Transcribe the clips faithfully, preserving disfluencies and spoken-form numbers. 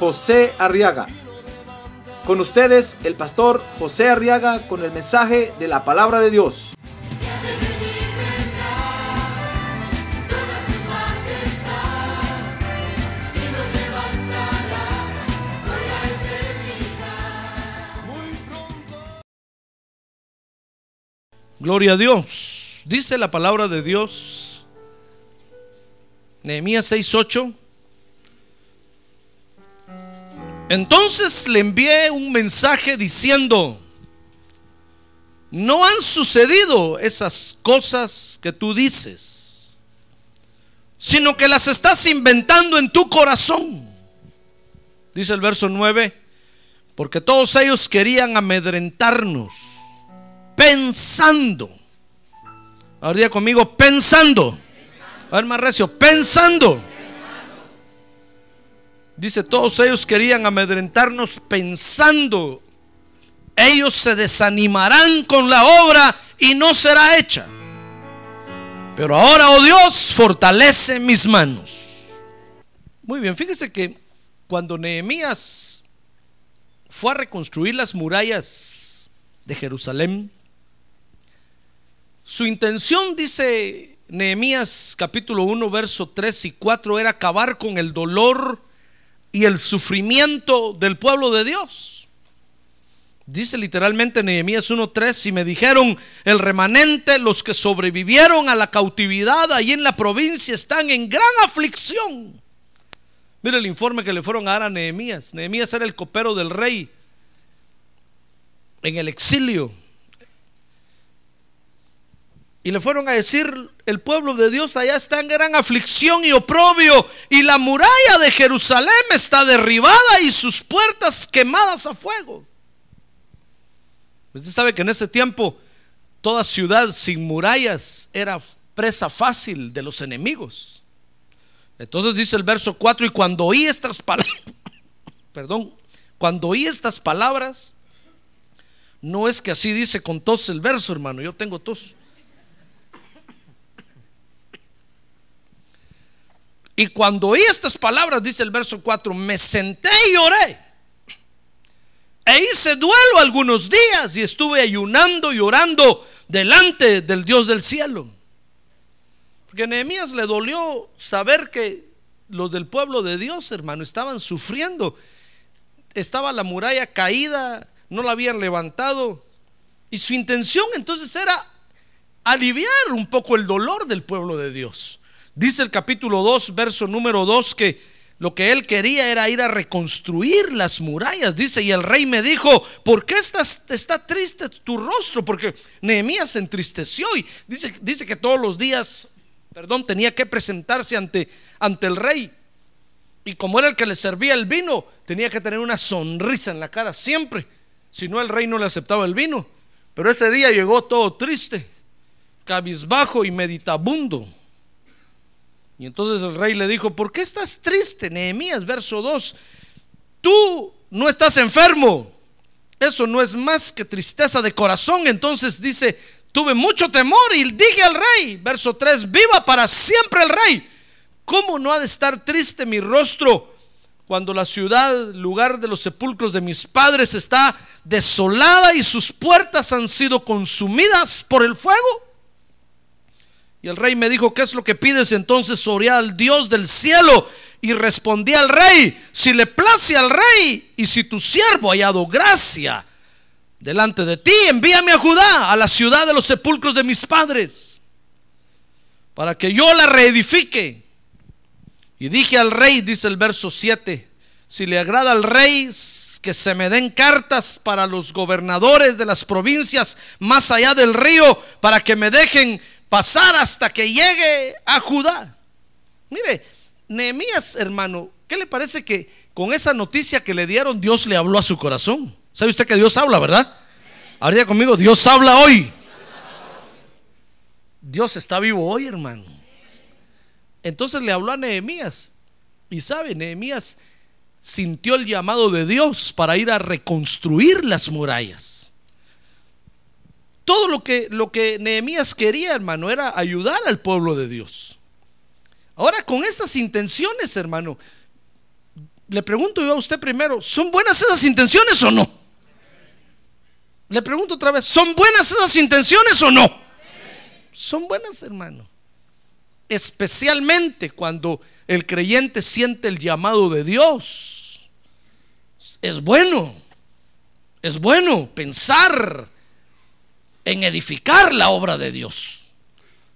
José Arriaga. Con ustedes, el pastor José Arriaga, con el mensaje de la palabra de Dios. Gloria a Dios. Dice la palabra de Dios, Nehemías seis ocho. Entonces le envié un mensaje diciendo: no han sucedido esas cosas que tú dices, sino que las estás inventando en tu corazón. Dice el verso nueve: porque todos ellos querían amedrentarnos, pensando. Ahora día conmigo, pensando. A ver, más recio, pensando. Dice, todos ellos querían amedrentarnos pensando, ellos se desanimarán con la obra y no será hecha. Pero ahora, oh Dios, fortalece mis manos. Muy bien, fíjese que cuando Nehemías fue a reconstruir las murallas de Jerusalén, su intención, dice Nehemías capítulo uno verso tres y cuatro, era acabar con el dolor y el sufrimiento del pueblo de Dios. Dice literalmente Nehemías uno tres: y me dijeron, el remanente, los que sobrevivieron a la cautividad allí en la provincia, están en gran aflicción. Mire el informe que le fueron a dar a Nehemías. Nehemías era el copero del rey en el exilio, y le fueron a decir, el pueblo de Dios allá está en gran aflicción y oprobio, y la muralla de Jerusalén está derribada y sus puertas quemadas a fuego. Usted sabe que en ese tiempo toda ciudad sin murallas era presa fácil de los enemigos. Entonces dice el verso cuatro: y cuando oí estas palabras, perdón, cuando oí estas palabras, no es que así dice con tos el verso, hermano, yo tengo tos. Y cuando oí estas palabras, dice el verso cuatro, me senté y oré, e hice duelo algunos días, y estuve ayunando y orando delante del Dios del cielo. Porque a Nehemías le dolió saber que los del pueblo de Dios, hermano, estaban sufriendo. Estaba la muralla caída, no la habían levantado, y su intención entonces era aliviar un poco el dolor del pueblo de Dios. Dice el capítulo dos, verso número dos, que lo que él quería era ir a reconstruir las murallas. Dice, y el rey me dijo, ¿por qué estás, está triste tu rostro? Porque Nehemías se entristeció, y dice, dice que todos los días, perdón, tenía que presentarse ante, ante el rey. Y como era el que le servía el vino, tenía que tener una sonrisa en la cara siempre, si no el rey no le aceptaba el vino. Pero ese día llegó todo triste, cabizbajo y meditabundo. Y entonces el rey le dijo, ¿por qué estás triste, Nehemías? Verso dos, tú no estás enfermo, eso no es más que tristeza de corazón. Entonces dice, tuve mucho temor y dije al rey, verso tres, viva para siempre el rey, ¿cómo no ha de estar triste mi rostro cuando la ciudad, lugar de los sepulcros de mis padres, está desolada y sus puertas han sido consumidas por el fuego? Y el rey me dijo, ¿qué es lo que pides? Entonces oré al Dios del cielo y respondí al rey, si le place al rey y si tu siervo ha hallado gracia delante de ti, envíame a Judá, a la ciudad de los sepulcros de mis padres, para que yo la reedifique. Y dije al rey, dice el verso siete, si le agrada al rey que se me den cartas para los gobernadores de las provincias más allá del río, para que me dejen pasar hasta que llegue a Judá. Mire, Nehemías, hermano, ¿qué le parece que, con esa noticia que le dieron, Dios le habló a su corazón. ¿Sabe usted que Dios habla, verdad? Ahora diga conmigo, Dios habla hoy. Dios está vivo hoy, hermano. Entonces le habló a Nehemías. Y sabe, Nehemías sintió el llamado de Dios para ir a reconstruir las murallas. Todo lo que, lo que Nehemías quería, hermano, era ayudar al pueblo de Dios. Ahora, con estas intenciones, hermano, le pregunto yo a usted primero, ¿son buenas esas intenciones o no? Le pregunto otra vez, ¿son buenas esas intenciones o no? Son buenas, hermano. Especialmente cuando el creyente siente el llamado de Dios. Es bueno, es bueno pensar en edificar la obra de Dios.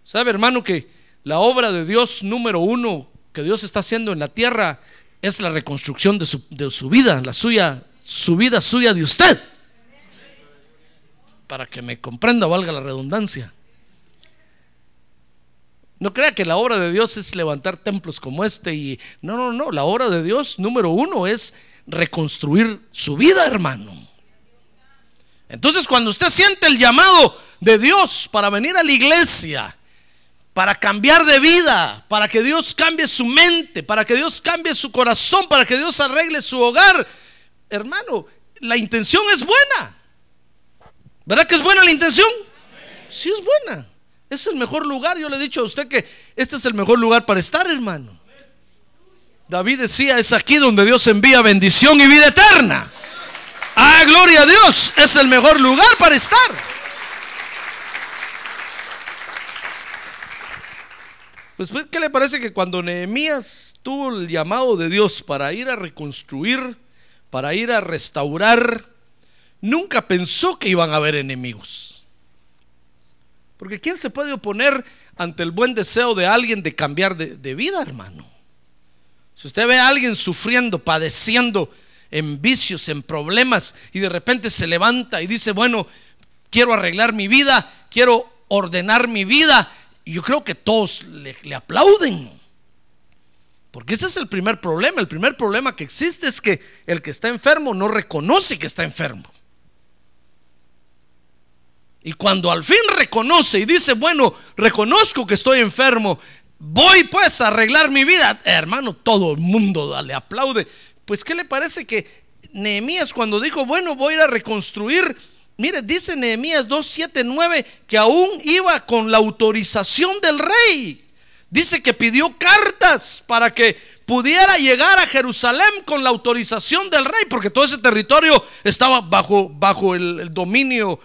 ¿Sabe, hermano, que la obra de Dios número uno que Dios está haciendo en la tierra es la reconstrucción de su, de su vida, la suya, su vida suya de usted? Para que me comprenda, valga la redundancia. No crea que la obra de Dios es levantar templos como este y no, no, no, la obra de Dios número uno es reconstruir su vida, hermano. Entonces, cuando usted siente el llamado de Dios para venir a la iglesia, para cambiar de vida, para que Dios cambie su mente, para que Dios cambie su corazón, para que Dios arregle su hogar, hermano, la intención es buena. ¿Verdad que es buena la intención? Sí, es buena. Es el mejor lugar. Yo le he dicho a usted que este es el mejor lugar para estar, hermano. David decía, es aquí donde Dios envía bendición y vida eterna. Ah, gloria a Dios, es el mejor lugar para estar. Pues, ¿qué le parece que cuando Nehemías tuvo el llamado de Dios para ir a reconstruir, para ir a restaurar, nunca pensó que iban a haber enemigos? Porque ¿quién se puede oponer ante el buen deseo de alguien de cambiar de, de vida, hermano? Si usted ve a alguien sufriendo, padeciendo en vicios, en problemas, y de repente se levanta y dice, bueno, quiero arreglar mi vida, quiero ordenar mi vida, yo creo que todos le, le aplauden. Porque ese es el primer problema. El primer problema que existe es que el que está enfermo no reconoce que está enfermo. Y cuando al fin reconoce y dice, bueno, reconozco que estoy enfermo, voy pues a arreglar mi vida, hermano, todo el mundo le aplaude. Pues, ¿qué le parece que Nehemías, cuando dijo, bueno, voy a ir a reconstruir? Mire, dice Nehemías dos siete nueve que aún iba con la autorización del rey. Dice que pidió cartas para que pudiera llegar a Jerusalén con la autorización del rey, porque todo ese territorio estaba bajo, bajo el, el dominio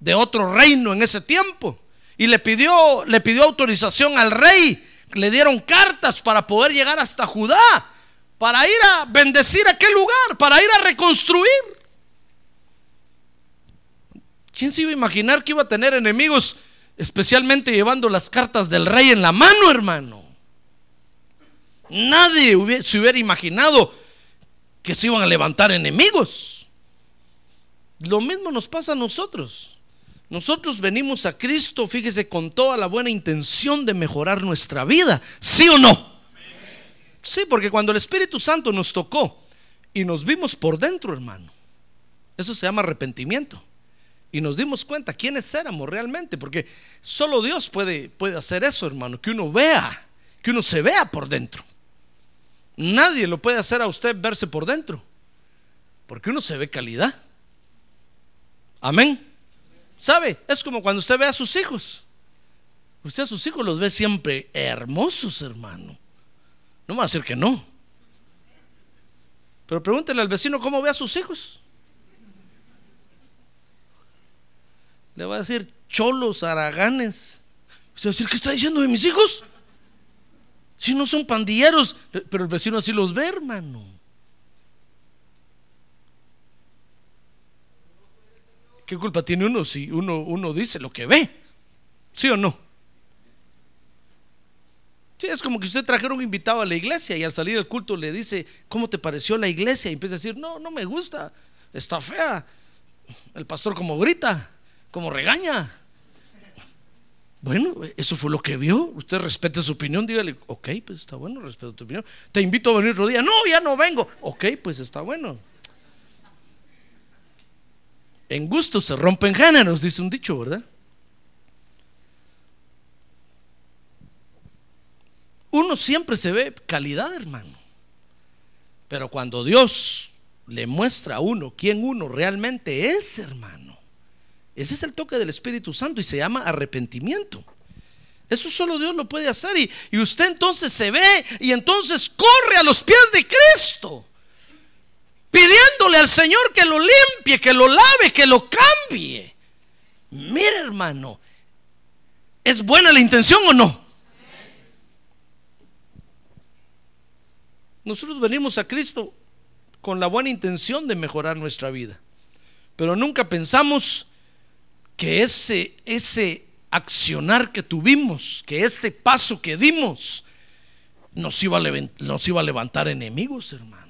de otro reino en ese tiempo, y le pidió, le pidió autorización al rey. Le dieron cartas para poder llegar hasta Judá, para ir a bendecir aquel lugar, para ir a reconstruir. ¿Quién se iba a imaginar que iba a tener enemigos, especialmente llevando las cartas del rey en la mano, hermano? Nadie hubiera, se hubiera imaginado que se iban a levantar enemigos. Lo mismo nos pasa a nosotros. Nosotros venimos a Cristo, fíjese, con toda la buena intención de mejorar nuestra vida, ¿sí o no? Sí, porque cuando el Espíritu Santo nos tocó y nos vimos por dentro, hermano, eso se llama arrepentimiento. Y nos dimos cuenta quiénes éramos realmente, porque solo Dios puede, puede hacer eso, hermano, que uno vea, que uno se vea por dentro. Nadie lo puede hacer a usted verse por dentro, porque uno se ve calidad. Amén. ¿Sabe? Es como cuando usted ve a sus hijos. Usted a sus hijos los ve siempre hermosos, hermano. No me va a decir que no. Pero pregúntele al vecino cómo ve a sus hijos. Le va a decir cholos, haraganes. Usted va a decir, ¿qué está diciendo de mis hijos? Si no son pandilleros. Pero el vecino así los ve, hermano. ¿Qué culpa tiene uno si uno, uno dice lo que ve? ¿Sí o no? Sí, es como que usted trajera un invitado a la iglesia y al salir del culto le dice, ¿cómo te pareció la iglesia? Y empieza a decir, no, no me gusta, está fea. El pastor como grita, como regaña. Bueno, eso fue lo que vio. Usted respete su opinión, dígale, ok, pues está bueno, respeto tu opinión. Te invito a venir otro día. No, ya no vengo. Ok, pues está bueno. En gusto se rompen géneros, dice un dicho, ¿verdad? Uno siempre se ve calidad, hermano. Pero cuando Dios le muestra a uno quién uno realmente es, hermano, ese es el toque del Espíritu Santo y se llama arrepentimiento. Eso solo Dios lo puede hacer, y, y usted entonces se ve y entonces corre a los pies de Cristo pidiéndole al Señor que lo limpie, que lo lave, que lo cambie. Mira, hermano, ¿es buena la intención o no? Nosotros venimos a Cristo con la buena intención de mejorar nuestra vida, pero nunca pensamos que ese, ese accionar que tuvimos, que ese paso que dimos nos iba a levantar, nos iba a levantar enemigos, hermano.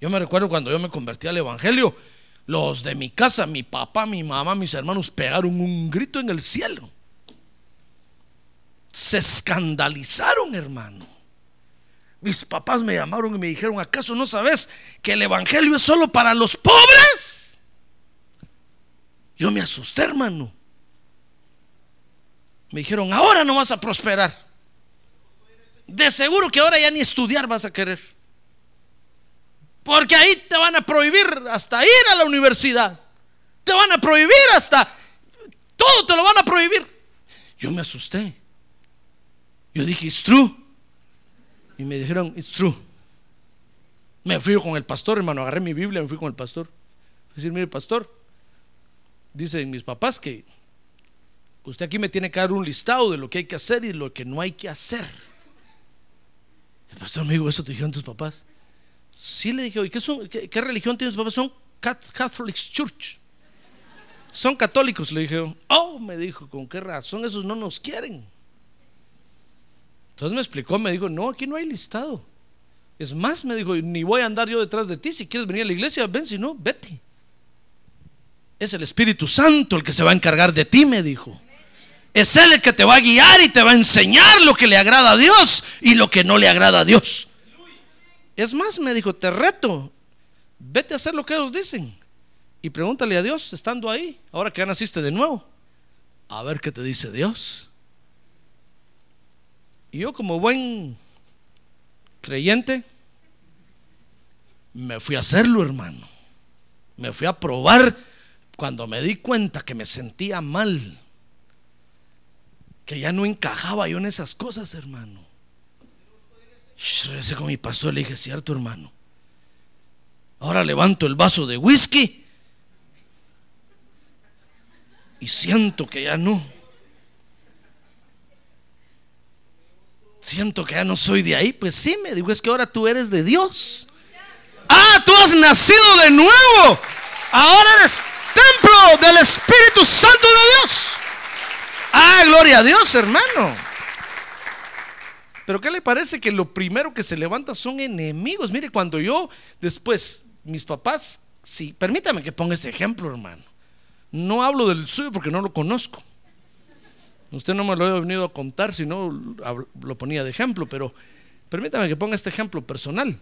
Yo me recuerdo cuando yo me convertí al evangelio, los de mi casa, mi papá, mi mamá, mis hermanos pegaron un grito en el cielo, se escandalizaron, hermano. Mis papás me llamaron y me dijeron, ¿acaso no sabes que el evangelio es solo para los pobres? Yo me asusté, hermano. Me dijeron, ahora no vas a prosperar. De seguro que ahora ya ni estudiar vas a querer, porque ahí te van a prohibir hasta ir a la universidad. Te van a prohibir hasta todo, te lo van a prohibir. Yo me asusté. Yo dije, it's true. Y me dijeron, it's true. Me fui con el pastor, hermano. Agarré mi Biblia y me fui con el pastor. Decir, mire, pastor, dicen mis papás que usted aquí me tiene que dar un listado de lo que hay que hacer y lo que no hay que hacer. El pastor me dijo, ¿eso te dijeron tus papás? Sí, le dije. ¿Y qué, son, qué, qué religión tienen tus papás? Son Catholic Church, son católicos, le dije. Oh, me dijo, ¿con qué razón esos no nos quieren? Entonces me explicó, me dijo, no, aquí no hay listado. Es más, me dijo, ni voy a andar yo detrás de ti. Si quieres venir a la iglesia, ven, si no, vete. Es el Espíritu Santo el que se va a encargar de ti, me dijo. Es Él el que te va a guiar y te va a enseñar lo que le agrada a Dios y lo que no le agrada a Dios. Es más, me dijo, te reto, vete a hacer lo que ellos dicen y pregúntale a Dios estando ahí, ahora que ya naciste de nuevo, a ver qué te dice Dios. Y yo, como buen creyente, me fui a hacerlo, hermano. Me fui a probar. Cuando me di cuenta que me sentía mal, que ya no encajaba yo en esas cosas, hermano, regresé con mi pastor, le dije, cierto, hermano, ahora levanto el vaso de whisky y siento que ya no, siento que ya no soy de ahí. Pues sí, me dijo, es que ahora tú eres de Dios. Ah, tú has nacido de nuevo, ahora eres templo del Espíritu Santo de Dios. Ah, gloria a Dios, hermano. Pero ¿qué le parece que lo primero que se levanta son enemigos? Mire, cuando yo después, mis papás, sí, permítame que ponga ese ejemplo, hermano. No hablo del suyo porque no lo conozco. Usted no me lo había venido a contar, si no lo ponía de ejemplo, pero permítame que ponga este ejemplo personal.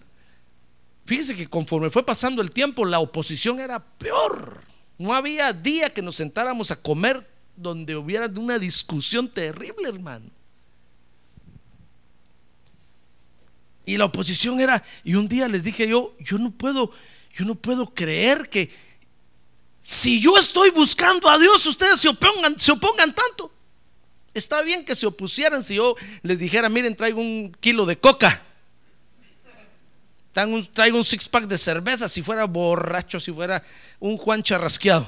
Fíjese que conforme fue pasando el tiempo, la oposición era peor. No había día que nos sentáramos a comer donde hubiera una discusión terrible, hermano. Y la oposición era, y un día les dije yo, yo no puedo, yo no puedo creer que si yo estoy buscando a Dios, ustedes se opongan, se opongan tanto. Está bien que se opusieran si yo les dijera, miren, traigo un kilo de coca, traigo un six pack de cerveza, si fuera borracho, si fuera un Juan charrasqueado.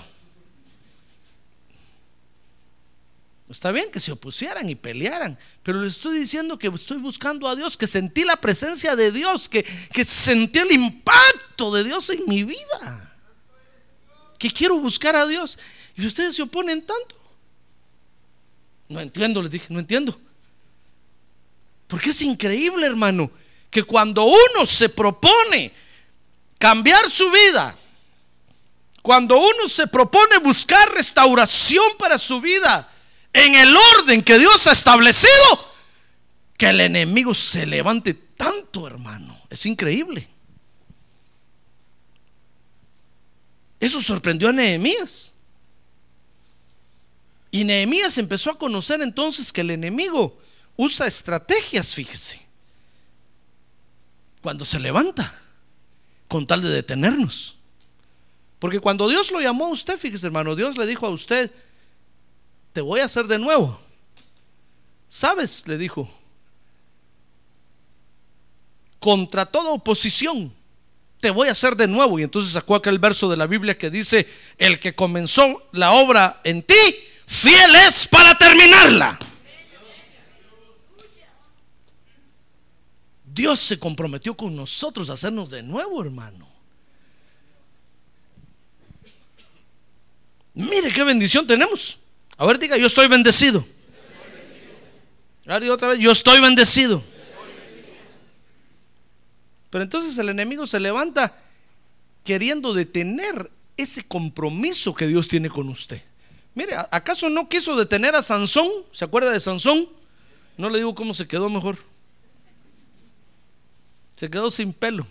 Está bien que se opusieran y pelearan, pero les estoy diciendo que estoy buscando a Dios, que sentí la presencia de Dios, que, que sentí el impacto de Dios en mi vida, que quiero buscar a Dios, y ustedes se oponen tanto. No entiendo, les dije, no entiendo. Porque es increíble, hermano, que cuando uno se propone cambiar su vida, cuando uno se propone buscar restauración para su vida, en el orden que Dios ha establecido, que el enemigo se levante tanto, hermano. Es increíble. Eso sorprendió a Nehemías. Y Nehemías empezó a conocer entonces que el enemigo usa estrategias, fíjese, cuando se levanta, con tal de detenernos. Porque cuando Dios lo llamó a usted, fíjese, hermano, Dios le dijo a usted: te voy a hacer de nuevo. ¿Sabes?, le dijo, contra toda oposición te voy a hacer de nuevo. Y entonces sacó aquel verso de la Biblia que dice: el que comenzó la obra en ti, fiel es para terminarla. Dios se comprometió con nosotros a hacernos de nuevo, hermano. Mire qué bendición tenemos. A ver, diga: yo estoy bendecido. A ver, otra vez: yo estoy bendecido. Pero entonces el enemigo se levanta queriendo detener ese compromiso que Dios tiene con usted. Mire, ¿acaso no quiso detener a Sansón? ¿Se acuerda de Sansón? No le digo cómo se quedó mejor. Se quedó sin pelo.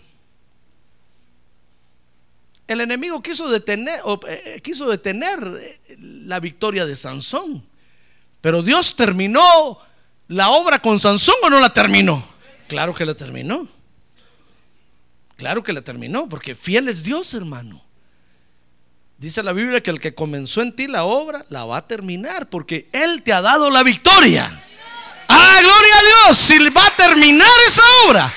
El enemigo quiso detener, o, eh, quiso detener la victoria de Sansón. Pero Dios terminó la obra con Sansón, ¿o no la terminó? Claro que la terminó. Claro que la terminó, porque fiel es Dios, hermano. Dice la Biblia que el que comenzó en ti la obra, la va a terminar, porque Él te ha dado la victoria. ¡Ah, gloria a Dios! Si va a terminar esa obra,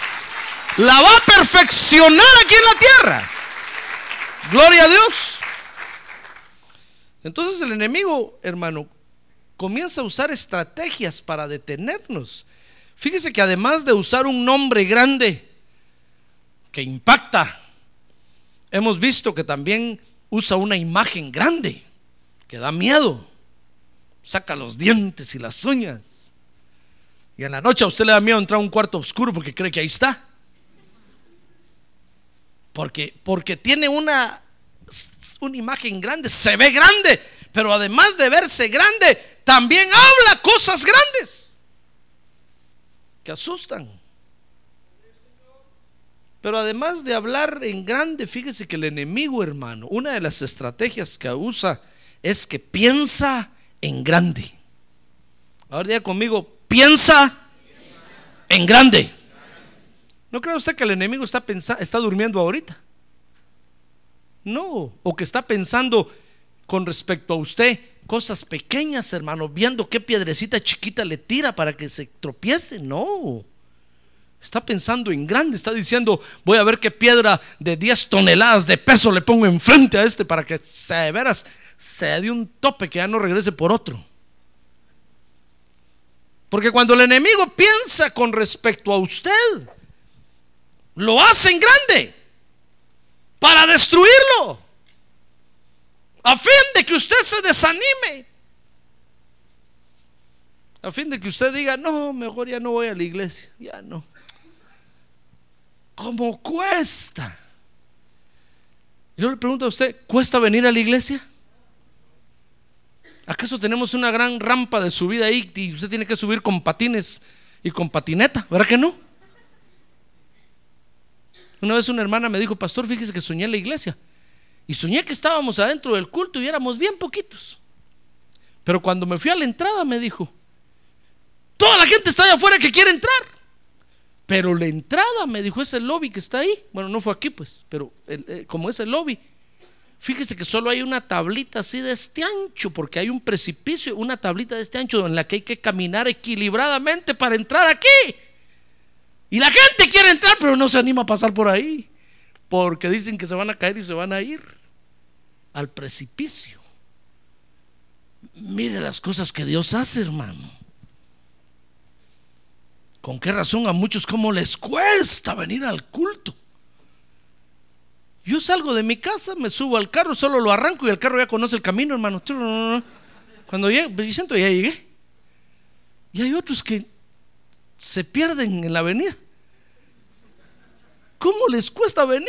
la va a perfeccionar aquí en la tierra. ¡Gloria a Dios! Entonces el enemigo, hermano, comienza a usar estrategias para detenernos. Fíjese que además de usar un nombre grande que impacta, hemos visto que también usa una imagen grande que da miedo. Saca los dientes y las uñas, y en la noche a usted le da miedo entrar a un cuarto oscuro porque cree que ahí está, porque, porque tiene una, una imagen grande. Se ve grande, pero además de verse grande, también habla cosas grandes que asustan. Pero además de hablar en grande, fíjese que el enemigo, hermano, una de las estrategias que usa es que piensa en grande. Ahora diga conmigo: piensa en grande. ¿No cree usted que el enemigo está, está durmiendo ahorita? No, o que está pensando con respecto a usted cosas pequeñas, hermano, viendo qué piedrecita chiquita le tira para que se tropiece. No, está pensando en grande, está diciendo: voy a ver qué piedra de diez toneladas de peso le pongo enfrente a este para que se, de veras se dé un tope que ya no regrese por otro. Porque cuando el enemigo piensa con respecto a usted, lo hace en grande para destruirlo, a fin de que usted se desanime, a fin de que usted diga: no, mejor ya no voy a la iglesia, ya no. ¿Cómo cuesta? Yo le pregunto a usted: ¿cuesta venir a la iglesia? ¿Acaso tenemos una gran rampa de subida ahí y usted tiene que subir con patines y con patineta? ¿Verdad que no? Una vez una hermana me dijo: pastor, fíjese que soñé en la iglesia, y soñé que estábamos adentro del culto y éramos bien poquitos, pero cuando me fui a la entrada, me dijo, toda la gente está allá afuera que quiere entrar, pero la entrada, me dijo, es el lobby que está ahí. Bueno, no fue aquí pues, pero el, eh, como es el lobby, fíjese que solo hay una tablita así de este ancho, porque hay un precipicio, una tablita de este ancho en la que hay que caminar equilibradamente para entrar aquí. Y la gente quiere entrar, pero no se anima a pasar por ahí, porque dicen que se van a caer y se van a ir al precipicio. Mire las cosas que Dios hace, hermano. ¿Con qué razón a muchos cómo les cuesta venir al culto? Yo salgo de mi casa, me subo al carro, solo lo arranco y el carro ya conoce el camino, hermano. Cuando llego, yo siento, ya llegué. Y hay otros que se pierden en la avenida. ¿Cómo les cuesta venir?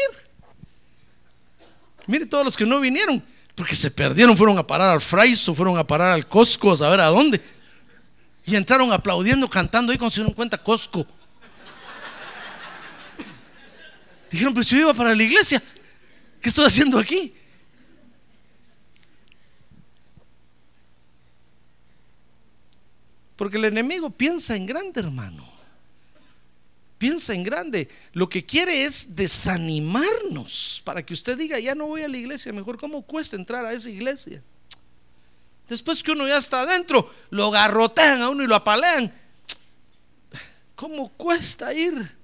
Mire todos los que no vinieron. porque se perdieron, fueron a parar al Fry's o fueron a parar al Costco, a saber a dónde, y entraron aplaudiendo, cantando, y cuando se dieron cuenta, Costco. Dijeron, pero si yo iba para la iglesia, ¿qué estoy haciendo aquí? Porque el enemigo piensa en grande, hermano. Piensa en grande. Lo que quiere es desanimarnos para que usted diga, ya no voy a la iglesia, mejor cómo cuesta entrar a esa iglesia. Después que uno ya está adentro, lo garrotean a uno y lo apalean. ¿Cómo cuesta ir?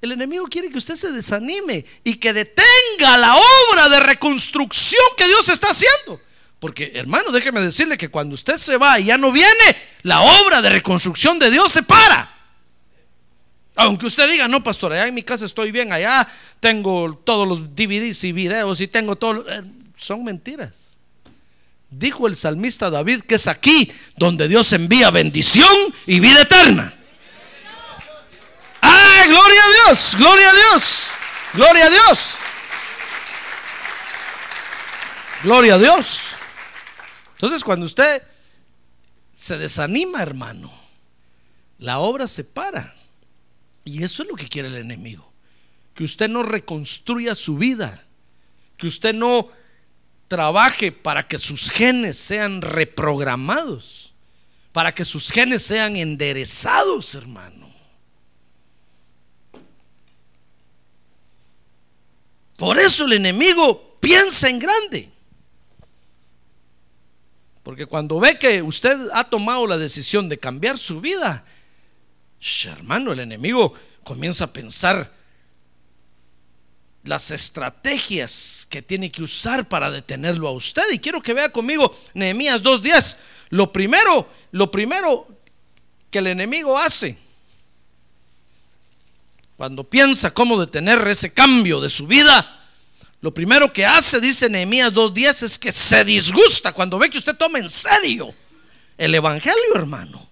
El enemigo quiere que usted se desanime y que detenga la obra de reconstrucción que Dios está haciendo. Porque, hermano, déjeme decirle que cuando usted se va y ya no viene, la obra de reconstrucción de Dios se para. Aunque usted diga, no, pastor, allá en mi casa estoy bien, allá tengo todos los D V Ds y videos y tengo todo. Eh, son mentiras. Dijo el salmista David que es aquí donde Dios envía bendición y vida eterna. ¡Ah, gloria a Dios! ¡Gloria a Dios! ¡Gloria a Dios! ¡Gloria a Dios! Entonces, cuando usted se desanima, hermano, la obra se para. Y eso es lo que quiere el enemigo. Que usted no reconstruya su vida. Que usted no trabaje para que sus genes sean reprogramados. Para que sus genes sean enderezados, hermano. Por eso el enemigo piensa en grande. Porque cuando ve que usted ha tomado la decisión de cambiar su vida, hermano, el enemigo comienza a pensar las estrategias que tiene que usar para detenerlo a usted. Y quiero que vea conmigo Nehemías dos diez. Lo primero, lo primero que el enemigo hace cuando piensa cómo detener ese cambio de su vida, lo primero que hace, dice Nehemías dos diez, es que se disgusta cuando ve que usted toma en serio el evangelio, hermano.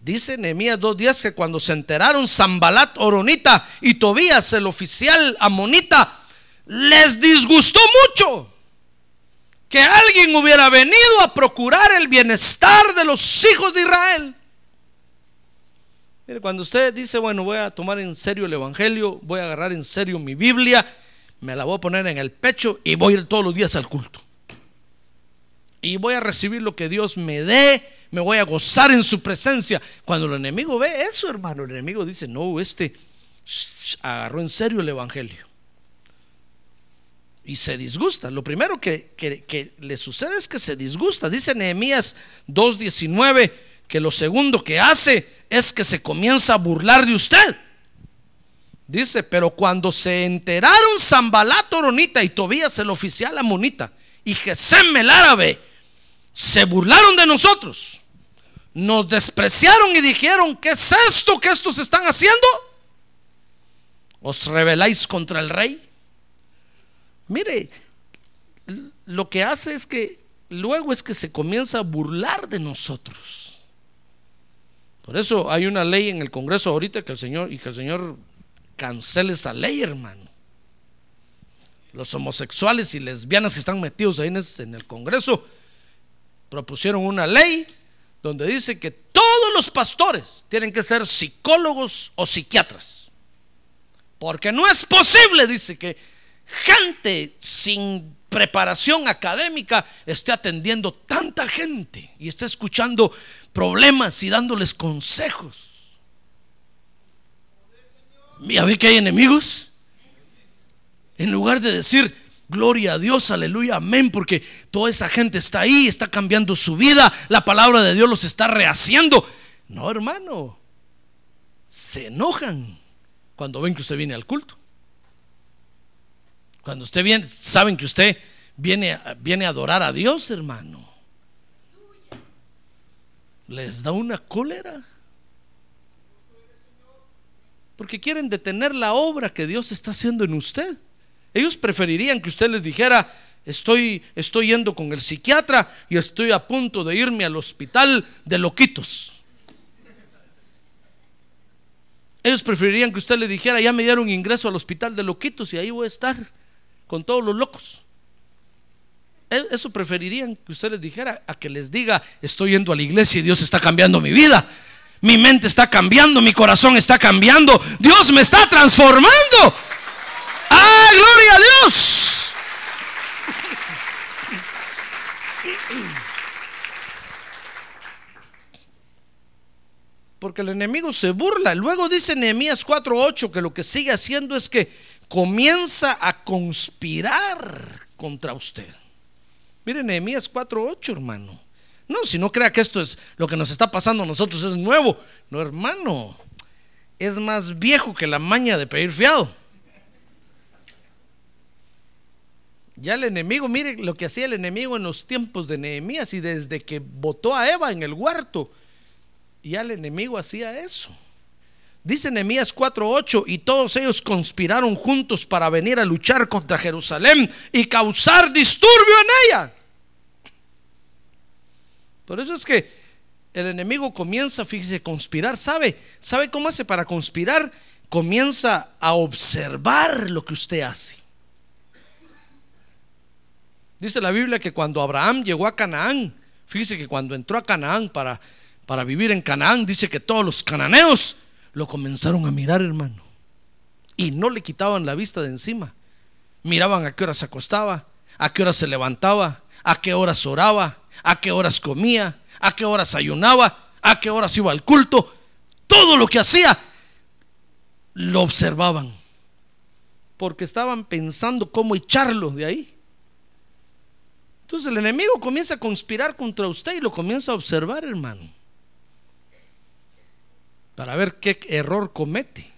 Dice Nehemías dos diez que cuando se enteraron Sanbalat, Oronita y Tobías, el oficial amonita, les disgustó mucho que alguien hubiera venido a procurar el bienestar de los hijos de Israel. Mire, cuando usted dice, bueno, voy a tomar en serio el evangelio, voy a agarrar en serio mi Biblia, me la voy a poner en el pecho y voy a ir todos los días al culto. Y voy a recibir lo que Dios me dé, me voy a gozar en su presencia. Cuando el enemigo ve eso, hermano, el enemigo dice, no, este agarró en serio el evangelio. Y se disgusta. Lo primero que, que, que le sucede es que se disgusta. Dice Nehemías dos diecinueve que lo segundo que hace es que se comienza a burlar de usted. Dice, pero cuando se enteraron Sanbalat, Oronita y Tobías el oficial amonita y Gesem el árabe, se burlaron de nosotros, nos despreciaron y dijeron, ¿qué es esto que estos están haciendo? ¿Os rebeláis contra el rey? Mire, lo que hace es que luego es que se comienza a burlar de nosotros. Por eso hay una ley en el Congreso ahorita que el Señor y que el Señor cancele esa ley, hermano. Los homosexuales y lesbianas que están metidos ahí en el Congreso propusieron una ley donde dice que todos los pastores tienen que ser psicólogos o psiquiatras. Porque no es posible, dice, que gente sin preparación académica esté atendiendo tanta gente y esté escuchando problemas y dándoles consejos. Ya ve que hay enemigos. En lugar de decir gloria a Dios, aleluya, amén, porque toda esa gente está ahí, está cambiando su vida, la palabra de Dios los está rehaciendo. No, hermano, se enojan cuando ven que usted viene al culto. Cuando usted viene, saben que usted viene, viene a adorar a Dios, hermano. Les da una cólera. Porque quieren detener la obra que Dios está haciendo en usted. Ellos preferirían que usted les dijera, estoy, estoy yendo con el psiquiatra y estoy a punto de irme al hospital de loquitos. Ellos preferirían que usted les dijera, ya me dieron ingreso al hospital de loquitos y ahí voy a estar con todos los locos. Eso preferirían que usted les dijera a que les diga: estoy yendo a la iglesia y Dios está cambiando mi vida, mi mente está cambiando, mi corazón está cambiando, Dios me está transformando. ¡Ah, gloria a Dios! Porque el enemigo se burla. Luego dice Nehemías cuatro ocho que lo que sigue haciendo es que comienza a conspirar contra usted. Mire Nehemías cuatro ocho, hermano. No, si no crea que esto es lo que nos está pasando a nosotros, es nuevo. No, hermano, es más viejo que la maña de pedir fiado. Ya el enemigo, mire lo que hacía el enemigo en los tiempos de Nehemías, y desde que botó a Eva en el huerto, ya el enemigo hacía eso. Dice Nehemías cuatro ocho: y todos ellos conspiraron juntos para venir a luchar contra Jerusalén y causar disturbio en ella. Por eso es que el enemigo comienza, fíjese, a conspirar. ¿Sabe? ¿Sabe cómo hace para conspirar? Comienza a observar lo que usted hace. Dice la Biblia que cuando Abraham llegó a Canaán, fíjese que cuando entró a Canaán para, para vivir en Canaán, dice que todos los cananeos lo comenzaron a mirar, hermano, y no le quitaban la vista de encima. Miraban a qué hora se acostaba, a qué hora se levantaba, a qué horas oraba, a qué horas comía, a qué horas ayunaba, a qué horas iba al culto. Todo lo que hacía lo observaban, porque estaban pensando cómo echarlo de ahí. Entonces el enemigo comienza a conspirar contra usted y lo comienza a observar, hermano, para ver qué error comete,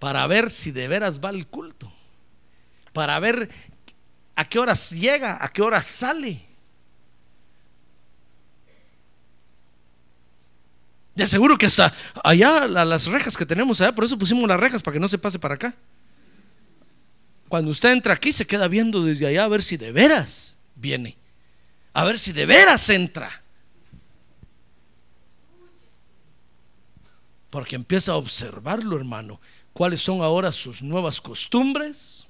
para ver si de veras va al culto, para ver a qué horas llega, a qué horas sale. De seguro que hasta allá, las rejas que tenemos allá, por eso pusimos las rejas, para que no se pase para acá. Cuando usted entra aquí, se queda viendo desde allá a ver si de veras viene, a ver si de veras entra, porque empieza a observarlo, hermano. ¿Cuáles son ahora sus nuevas costumbres?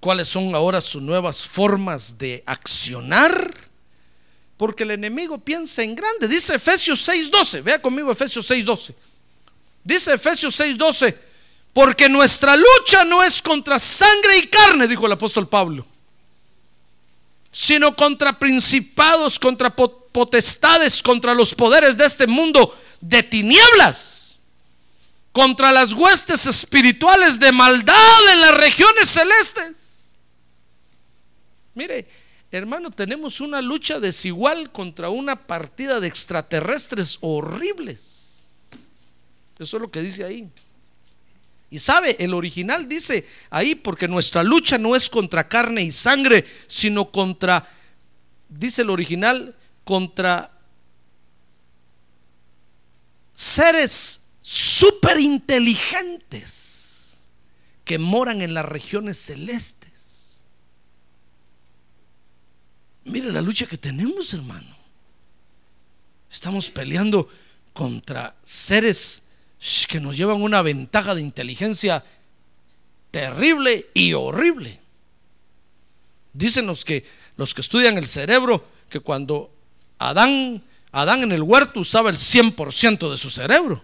¿Cuáles son ahora sus nuevas formas de accionar? Porque el enemigo piensa en grande. Dice Efesios seis doce. Vea conmigo Efesios seis doce. Dice Efesios seis doce: porque nuestra lucha no es contra sangre y carne, dijo el apóstol Pablo, sino contra principados, contra potestades, contra los poderes de este mundo de tinieblas, contra las huestes espirituales de maldad en las regiones celestes. Mire, hermano, tenemos una lucha desigual contra una partida de extraterrestres horribles. Eso es lo que dice ahí. Y sabe, el original dice ahí: porque nuestra lucha no es contra carne y sangre, sino contra, dice el original, contra seres superinteligentes que moran en las regiones celestes. Mire la lucha que tenemos, hermano. Estamos peleando contra seres que nos llevan una ventaja de inteligencia terrible y horrible. Dicen los que, los que estudian el cerebro, que cuando Adán Adán en el huerto usaba el cien por ciento de su cerebro,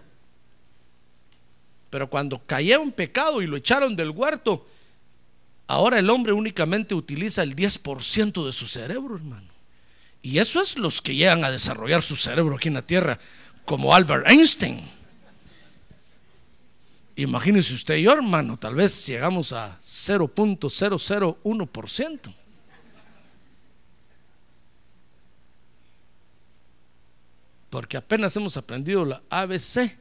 pero cuando cayó en pecado y lo echaron del huerto, ahora el hombre únicamente utiliza el diez por ciento de su cerebro, hermano. Y eso es los que llegan a desarrollar su cerebro aquí en la tierra, como Albert Einstein. Imagínese usted y yo, hermano, tal vez llegamos a cero punto cero cero uno por ciento. Porque apenas hemos aprendido la A B C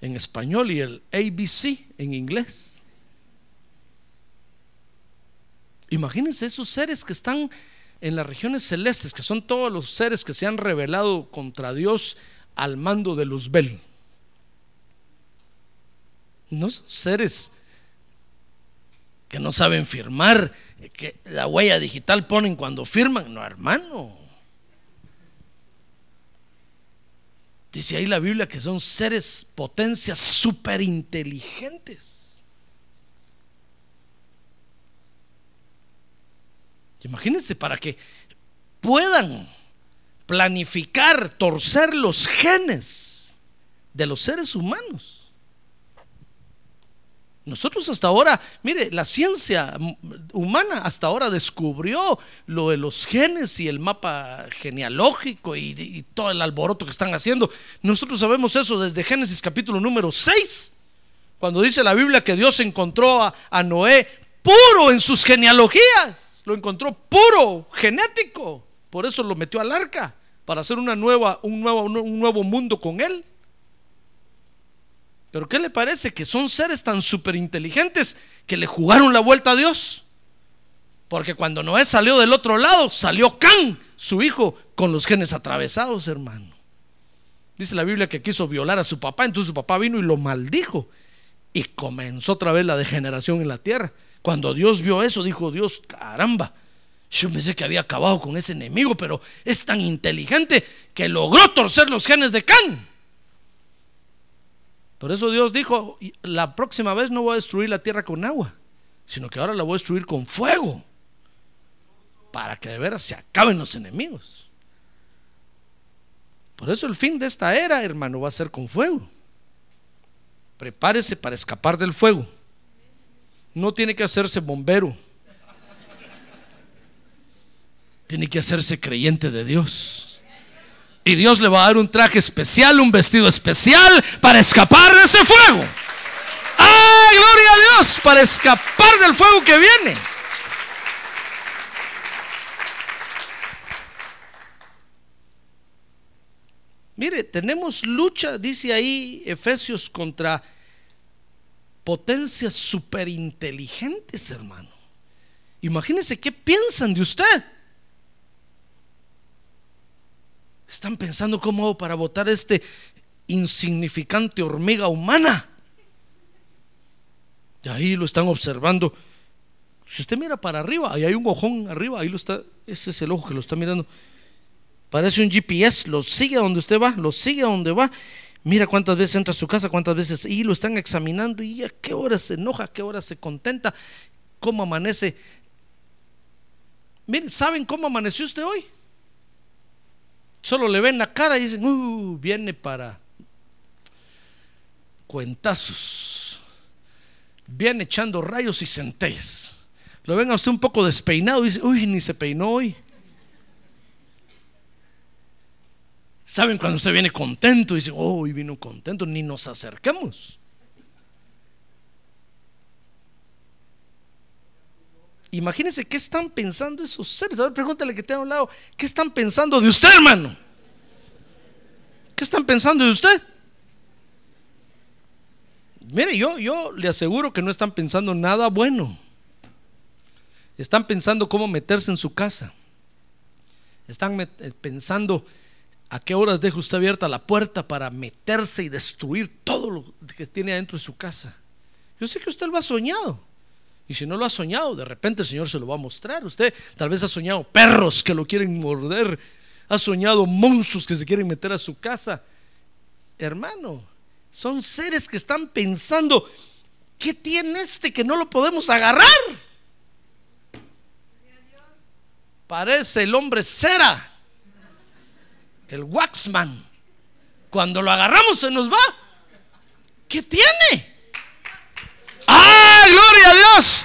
en español y el A B C en inglés. Imagínense esos seres que están en las regiones celestes, que son todos los seres que se han rebelado contra Dios al mando de Luzbel. No son seres que no saben firmar, que la huella digital ponen cuando firman. No, hermano. Dice ahí la Biblia que son seres, potencias superinteligentes. Imagínense, para que puedan planificar, torcer los genes de los seres humanos. Nosotros hasta ahora, mire, la ciencia humana hasta ahora descubrió lo de los genes y el mapa genealógico y, y todo el alboroto que están haciendo. Nosotros sabemos eso desde Génesis capítulo número seis, cuando dice la Biblia que Dios encontró a, a Noé puro en sus genealogías. Lo encontró puro, genético. Por eso lo metió al arca, para hacer una nueva, un, nuevo, un nuevo mundo con él. Pero ¿qué le parece que son seres tan súper inteligentes que le jugaron la vuelta a Dios? Porque cuando Noé salió del otro lado, salió Cán, su hijo, con los genes atravesados, hermano. Dice la Biblia que quiso violar a su papá, entonces su papá vino y lo maldijo, y comenzó otra vez la degeneración en la tierra. Cuando Dios vio eso, dijo Dios: caramba, yo pensé que había acabado con ese enemigo, pero es tan inteligente que logró torcer los genes de Cán. Por eso Dios dijo: la próxima vez no voy a destruir la tierra con agua, sino que ahora la voy a destruir con fuego, para que de veras se acaben los enemigos. Por eso el fin de esta era, hermano, va a ser con fuego. Prepárese para escapar del fuego. No tiene que hacerse bombero, tiene que hacerse creyente de Dios. Y Dios le va a dar un traje especial, un vestido especial para escapar de ese fuego. ¡Ah, gloria a Dios! Para escapar del fuego que viene. Mire, tenemos lucha, dice ahí Efesios, contra potencias superinteligentes, hermano. Imagínense qué piensan de usted. Están pensando: ¿cómo hago para votar a este insignificante hormiga humana? Y ahí lo están observando. Si usted mira para arriba, ahí hay un ojón arriba, ahí lo está, ese es el ojo que lo está mirando. Parece un G P S, lo sigue a donde usted va, lo sigue a donde va. Mira cuántas veces entra a su casa, cuántas veces, y lo están examinando, y a qué hora se enoja, a qué hora se contenta, cómo amanece. Miren, ¿saben cómo amaneció usted hoy? Solo le ven la cara y dicen: uh, viene para cuentazos, viene echando rayos y centellas. Lo ven a usted un poco despeinado y dicen: uy, ni se peinó hoy. ¿Saben cuando usted viene contento? Y dicen: oh, hoy vino contento, ni nos acercamos. Imagínense qué están pensando esos seres. A ver, pregúntale que está a un lado: ¿qué están pensando de usted, hermano? ¿Qué están pensando de usted? Mire, yo, yo le aseguro que no están pensando nada bueno. Están pensando cómo meterse en su casa. Están pensando a qué horas deja usted abierta la puerta para meterse y destruir todo lo que tiene adentro de su casa. Yo sé que usted lo ha soñado. Y si no lo ha soñado, de repente el Señor se lo va a mostrar. Usted tal vez ha soñado perros que lo quieren morder, ha soñado monstruos que se quieren meter a su casa. Hermano, son seres que están pensando: ¿qué tiene este que no lo podemos agarrar? Parece el hombre cera, el waxman. Cuando lo agarramos se nos va. ¿Qué tiene? ¡Ah, gloria a Dios!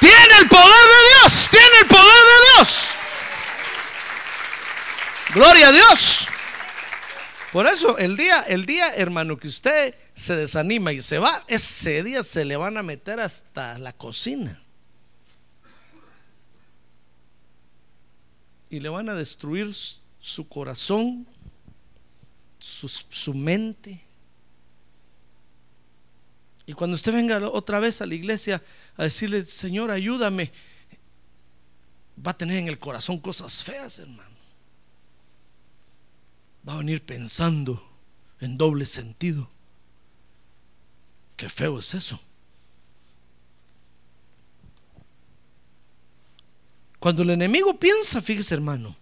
Tiene el poder de Dios, tiene el poder de Dios. Gloria a Dios. Por eso el día, el día, hermano, que usted se desanima y se va, ese día se le van a meter hasta la cocina y le van a destruir su corazón, su, su mente. Y cuando usted venga otra vez a la iglesia a decirle: Señor, ayúdame, va a tener en el corazón cosas feas, hermano. Va a venir pensando en doble sentido. Qué feo es eso. Cuando el enemigo piensa, fíjese, hermano,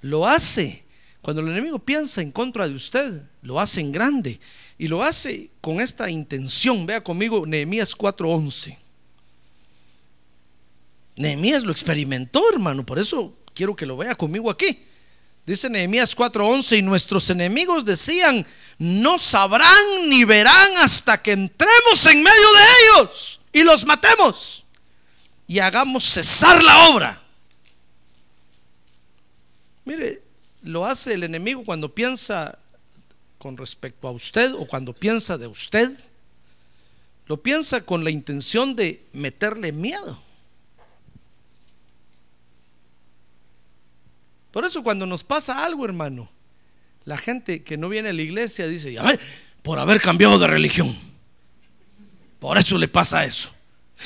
lo hace. Cuando el enemigo piensa en contra de usted, lo hace en grande, y lo hace con esta intención. Vea conmigo Nehemías cuatro once. Nehemías lo experimentó, hermano, por eso quiero que lo vea conmigo aquí. Dice Nehemías cuatro once: y nuestros enemigos decían, no sabrán ni verán hasta que entremos en medio de ellos y los matemos y hagamos cesar la obra. Mire, lo hace el enemigo cuando piensa con respecto a usted o cuando piensa de usted. Lo piensa con la intención de meterle miedo. Por eso cuando nos pasa algo, hermano, la gente que no viene a la iglesia dice, a ver, por haber cambiado de religión, por eso le pasa eso.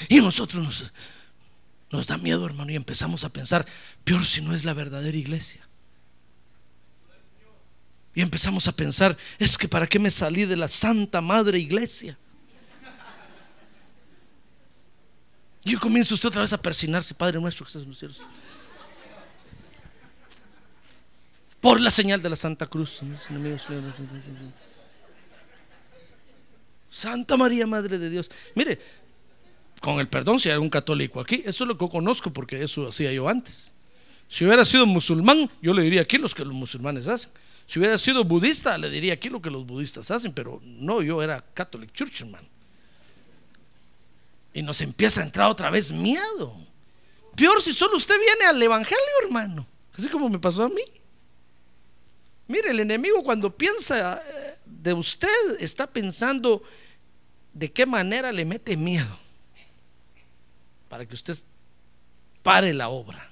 Y nosotros nos, nos da miedo, hermano, y empezamos a pensar, peor si no es la verdadera iglesia. Y empezamos a pensar, es que para qué me salí de la Santa Madre Iglesia. Y comienza usted otra vez a persignarse, Padre nuestro que estás en los cielos, por la señal de la Santa Cruz, Santa María, Madre de Dios. Mire, con el perdón, si hay algún católico aquí, eso es lo que conozco, porque eso hacía yo antes. Si hubiera sido musulmán, yo le diría aquí lo que los musulmanes hacen. Si hubiera sido budista, le diría aquí lo que los budistas hacen. Pero no, yo era Catholic Church, hermano. Y nos empieza a entrar otra vez miedo. Peor si solo usted viene al evangelio, hermano, así como me pasó a mí. Mire, el enemigo cuando piensa de usted, está pensando de qué manera le mete miedo para que usted pare la obra.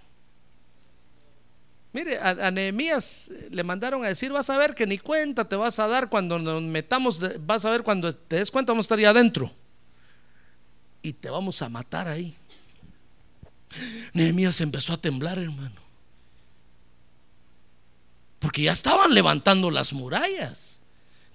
Mire, a Nehemías le mandaron a decir, vas a ver que ni cuenta te vas a dar cuando nos metamos, vas a ver cuando te des cuenta vamos a estar ya adentro y te vamos a matar ahí. Nehemías empezó a temblar, hermano, porque ya estaban levantando las murallas.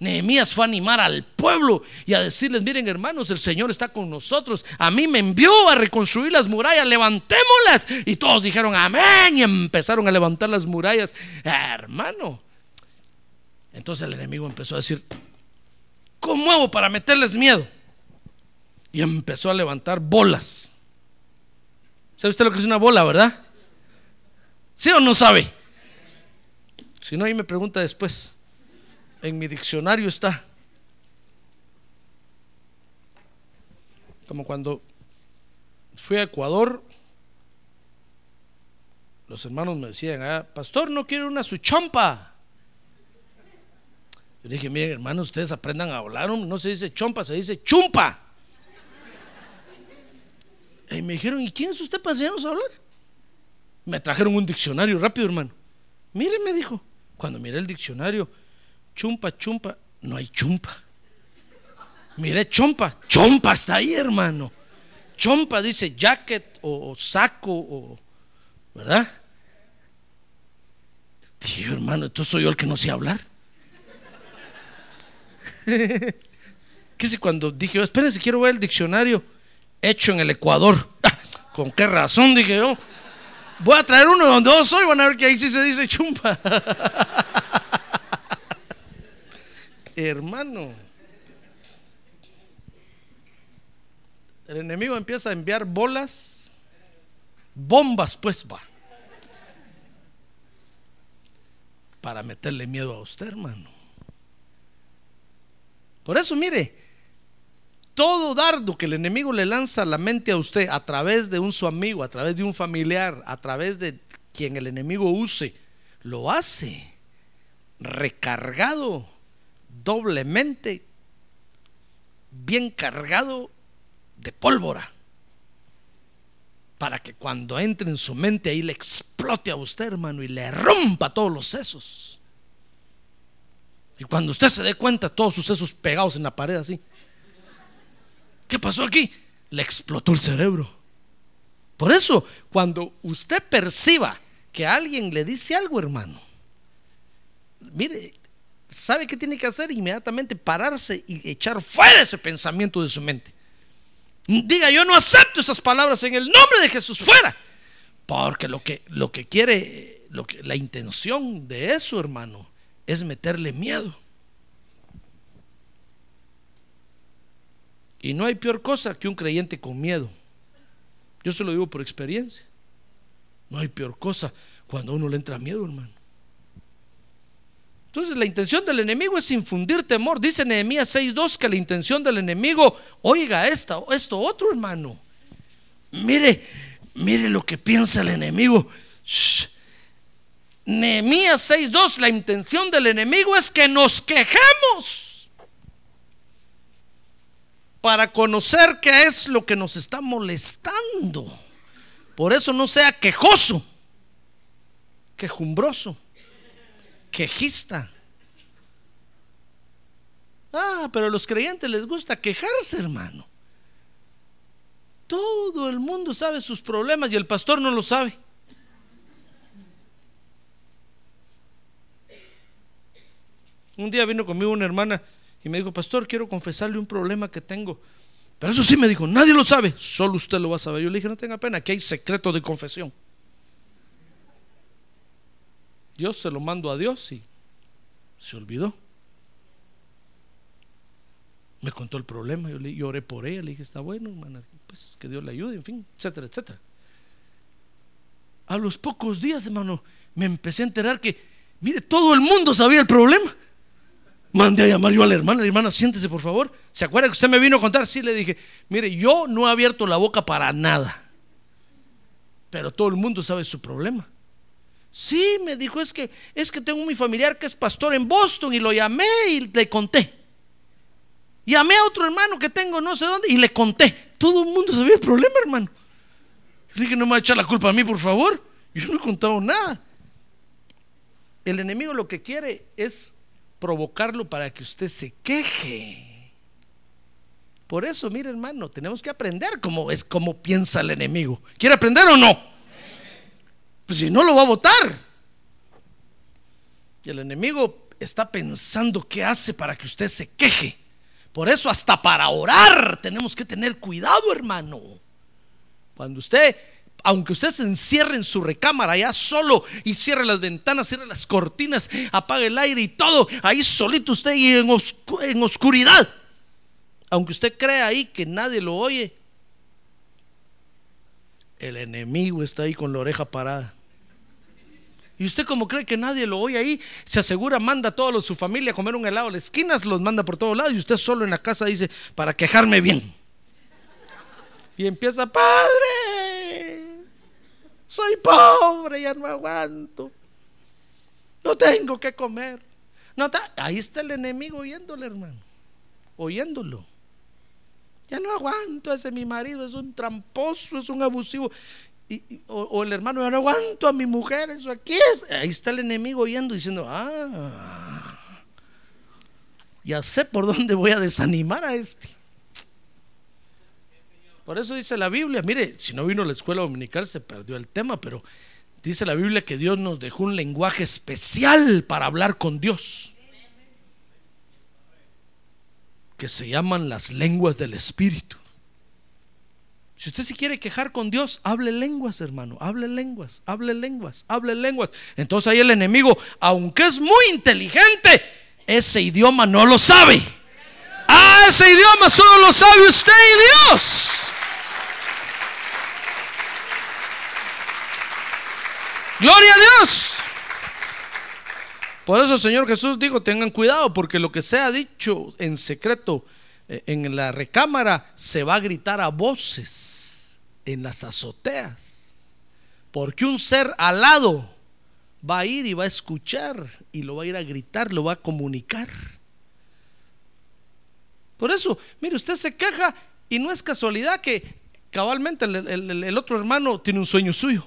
Nehemías fue a animar al pueblo y a decirles, miren hermanos, el Señor está con nosotros, a mí me envió a reconstruir las murallas, levantémoslas. Y todos dijeron amén y empezaron a levantar las murallas, hermano. Entonces el enemigo empezó a decir, ¿cómo hago para meterles miedo? Y empezó a levantar bolas. ¿Sabe usted lo que es una bola, verdad? ¿Sí o no sabe? Si no, ahí me pregunta después. En mi diccionario está. Como cuando fui a Ecuador, los hermanos me decían, ah, pastor, no quiero una suchompa. Yo dije, miren hermanos, ustedes aprendan a hablar, no se dice chompa, se dice chumpa. Y me dijeron, ¿y quién es usted para enseñarnos a hablar? Me trajeron un diccionario rápido, hermano. Mire, me dijo, cuando miré el diccionario, chumpa, chumpa, no hay chumpa. Miré chompa, chompa está ahí, hermano. Chompa dice jacket o, o saco, o, ¿verdad? Tío, hermano, entonces soy yo el que no sé hablar. ¿Qué sé cuando dije, espérense, quiero ver el diccionario hecho en el Ecuador? Ah, ¿con qué razón? Dije yo. Voy a traer uno donde yo soy, van a ver que ahí sí se dice chumpa. Hermano, el enemigo empieza a enviar bolas, bombas pues va, para meterle miedo a usted, hermano. Por eso mire, todo dardo que el enemigo le lanza a la mente a usted, a través de un su amigo, a través de un familiar, a través de quien el enemigo use, lo hace recargado, doblemente bien cargado de pólvora, para que cuando entre en su mente ahí le explote a usted, hermano, y le rompa todos los sesos. Y cuando usted se dé cuenta, todos sus sesos pegados en la pared así. ¿Qué pasó aquí? Le explotó el cerebro. Por eso, cuando usted perciba que alguien le dice algo, hermano, mire, ¿sabe qué tiene que hacer? Inmediatamente pararse y echar fuera ese pensamiento de su mente. Diga, yo no acepto esas palabras en el nombre de Jesús, fuera. Porque lo que, lo que quiere, lo que, la intención de eso, hermano, es meterle miedo. Y no hay peor cosa que un creyente con miedo. Yo se lo digo por experiencia. No hay peor cosa cuando a uno le entra miedo, hermano. Entonces la intención del enemigo es infundir temor. Dice Nehemías seis dos que la intención del enemigo, oiga esta, esto otro, hermano. Mire, mire lo que piensa el enemigo. Shh. Nehemías seis dos, la intención del enemigo es que nos quejemos para conocer qué es lo que nos está molestando. Por eso no sea quejoso, quejumbroso, quejista. Ah, pero a los creyentes les gusta quejarse, hermano. Todo el mundo sabe sus problemas y el pastor no lo sabe. Un día vino conmigo una hermana y me dijo: pastor, quiero confesarle un problema que tengo. Pero eso sí, me dijo, nadie lo sabe, solo usted lo va a saber. Yo le dije: no tenga pena, aquí hay secreto de confesión. Yo se lo mando a Dios y se olvidó. Me contó el problema, yo, le, yo oré por ella, le dije: está bueno, hermana, pues que Dios le ayude, en fin, etcétera, etcétera. A los pocos días, hermano, me empecé a enterar que, mire, todo el mundo sabía el problema. Mandé a llamar yo a la hermana: hermana, siéntese por favor, ¿se acuerda que usted me vino a contar? Sí, le dije, mire, yo no he abierto la boca para nada, pero todo el mundo sabe su problema. Sí, me dijo, es que, es que tengo mi familiar que es pastor en Boston y lo llamé y le conté. Llamé a otro hermano que tengo no sé dónde y le conté. Todo el mundo sabía el problema, hermano. Le dije: no me va a echar la culpa a mí, por favor, yo no he contado nada. El enemigo lo que quiere es provocarlo para que usted se queje. Por eso, mire, hermano, tenemos que aprender cómo es, cómo piensa el enemigo. ¿Quiere aprender o no? Pues si no, lo va a votar. Y el enemigo está pensando qué hace para que usted se queje. Por eso hasta para orar tenemos que tener cuidado, hermano. Cuando usted, aunque usted se encierre en su recámara ya solo y cierre las ventanas, cierre las cortinas, apague el aire y todo, ahí solito usted y en, oscu en oscuridad, aunque usted crea ahí que nadie lo oye, el enemigo está ahí con la oreja parada. Y usted, como cree que nadie lo oye ahí, se asegura, manda a todos su familia a comer un helado a las esquinas, los manda por todos lados, y usted solo en la casa dice: para quejarme bien. Y empieza: padre, soy pobre, ya no aguanto, no tengo que comer. No, ahí está el enemigo oyéndole, hermano, oyéndolo. Ya no aguanto, ese mi marido es un tramposo, es un abusivo. Y, y, o, o el hermano: ya no aguanto a mi mujer, eso aquí es. Ahí está el enemigo oyendo, diciendo: ah, ya sé por dónde voy a desanimar a este. Por eso dice la Biblia, mire, si no vino a la escuela dominical se perdió el tema, pero dice la Biblia que Dios nos dejó un lenguaje especial para hablar con Dios, que se llaman las lenguas del Espíritu. Si usted se quiere quejar con Dios, hable lenguas, hermano, hable lenguas, hable lenguas, hable lenguas. Entonces ahí el enemigo, aunque es muy inteligente, ese idioma no lo sabe. Ah, ese idioma solo lo sabe usted y Dios. Gloria a Dios. Por eso el Señor Jesús dijo: tengan cuidado, porque lo que sea dicho en secreto en la recámara se va a gritar a voces en las azoteas, porque un ser alado va a ir y va a escuchar y lo va a ir a gritar, lo va a comunicar. Por eso, mire, usted se queja y no es casualidad que cabalmente el, el, el otro hermano tiene un sueño suyo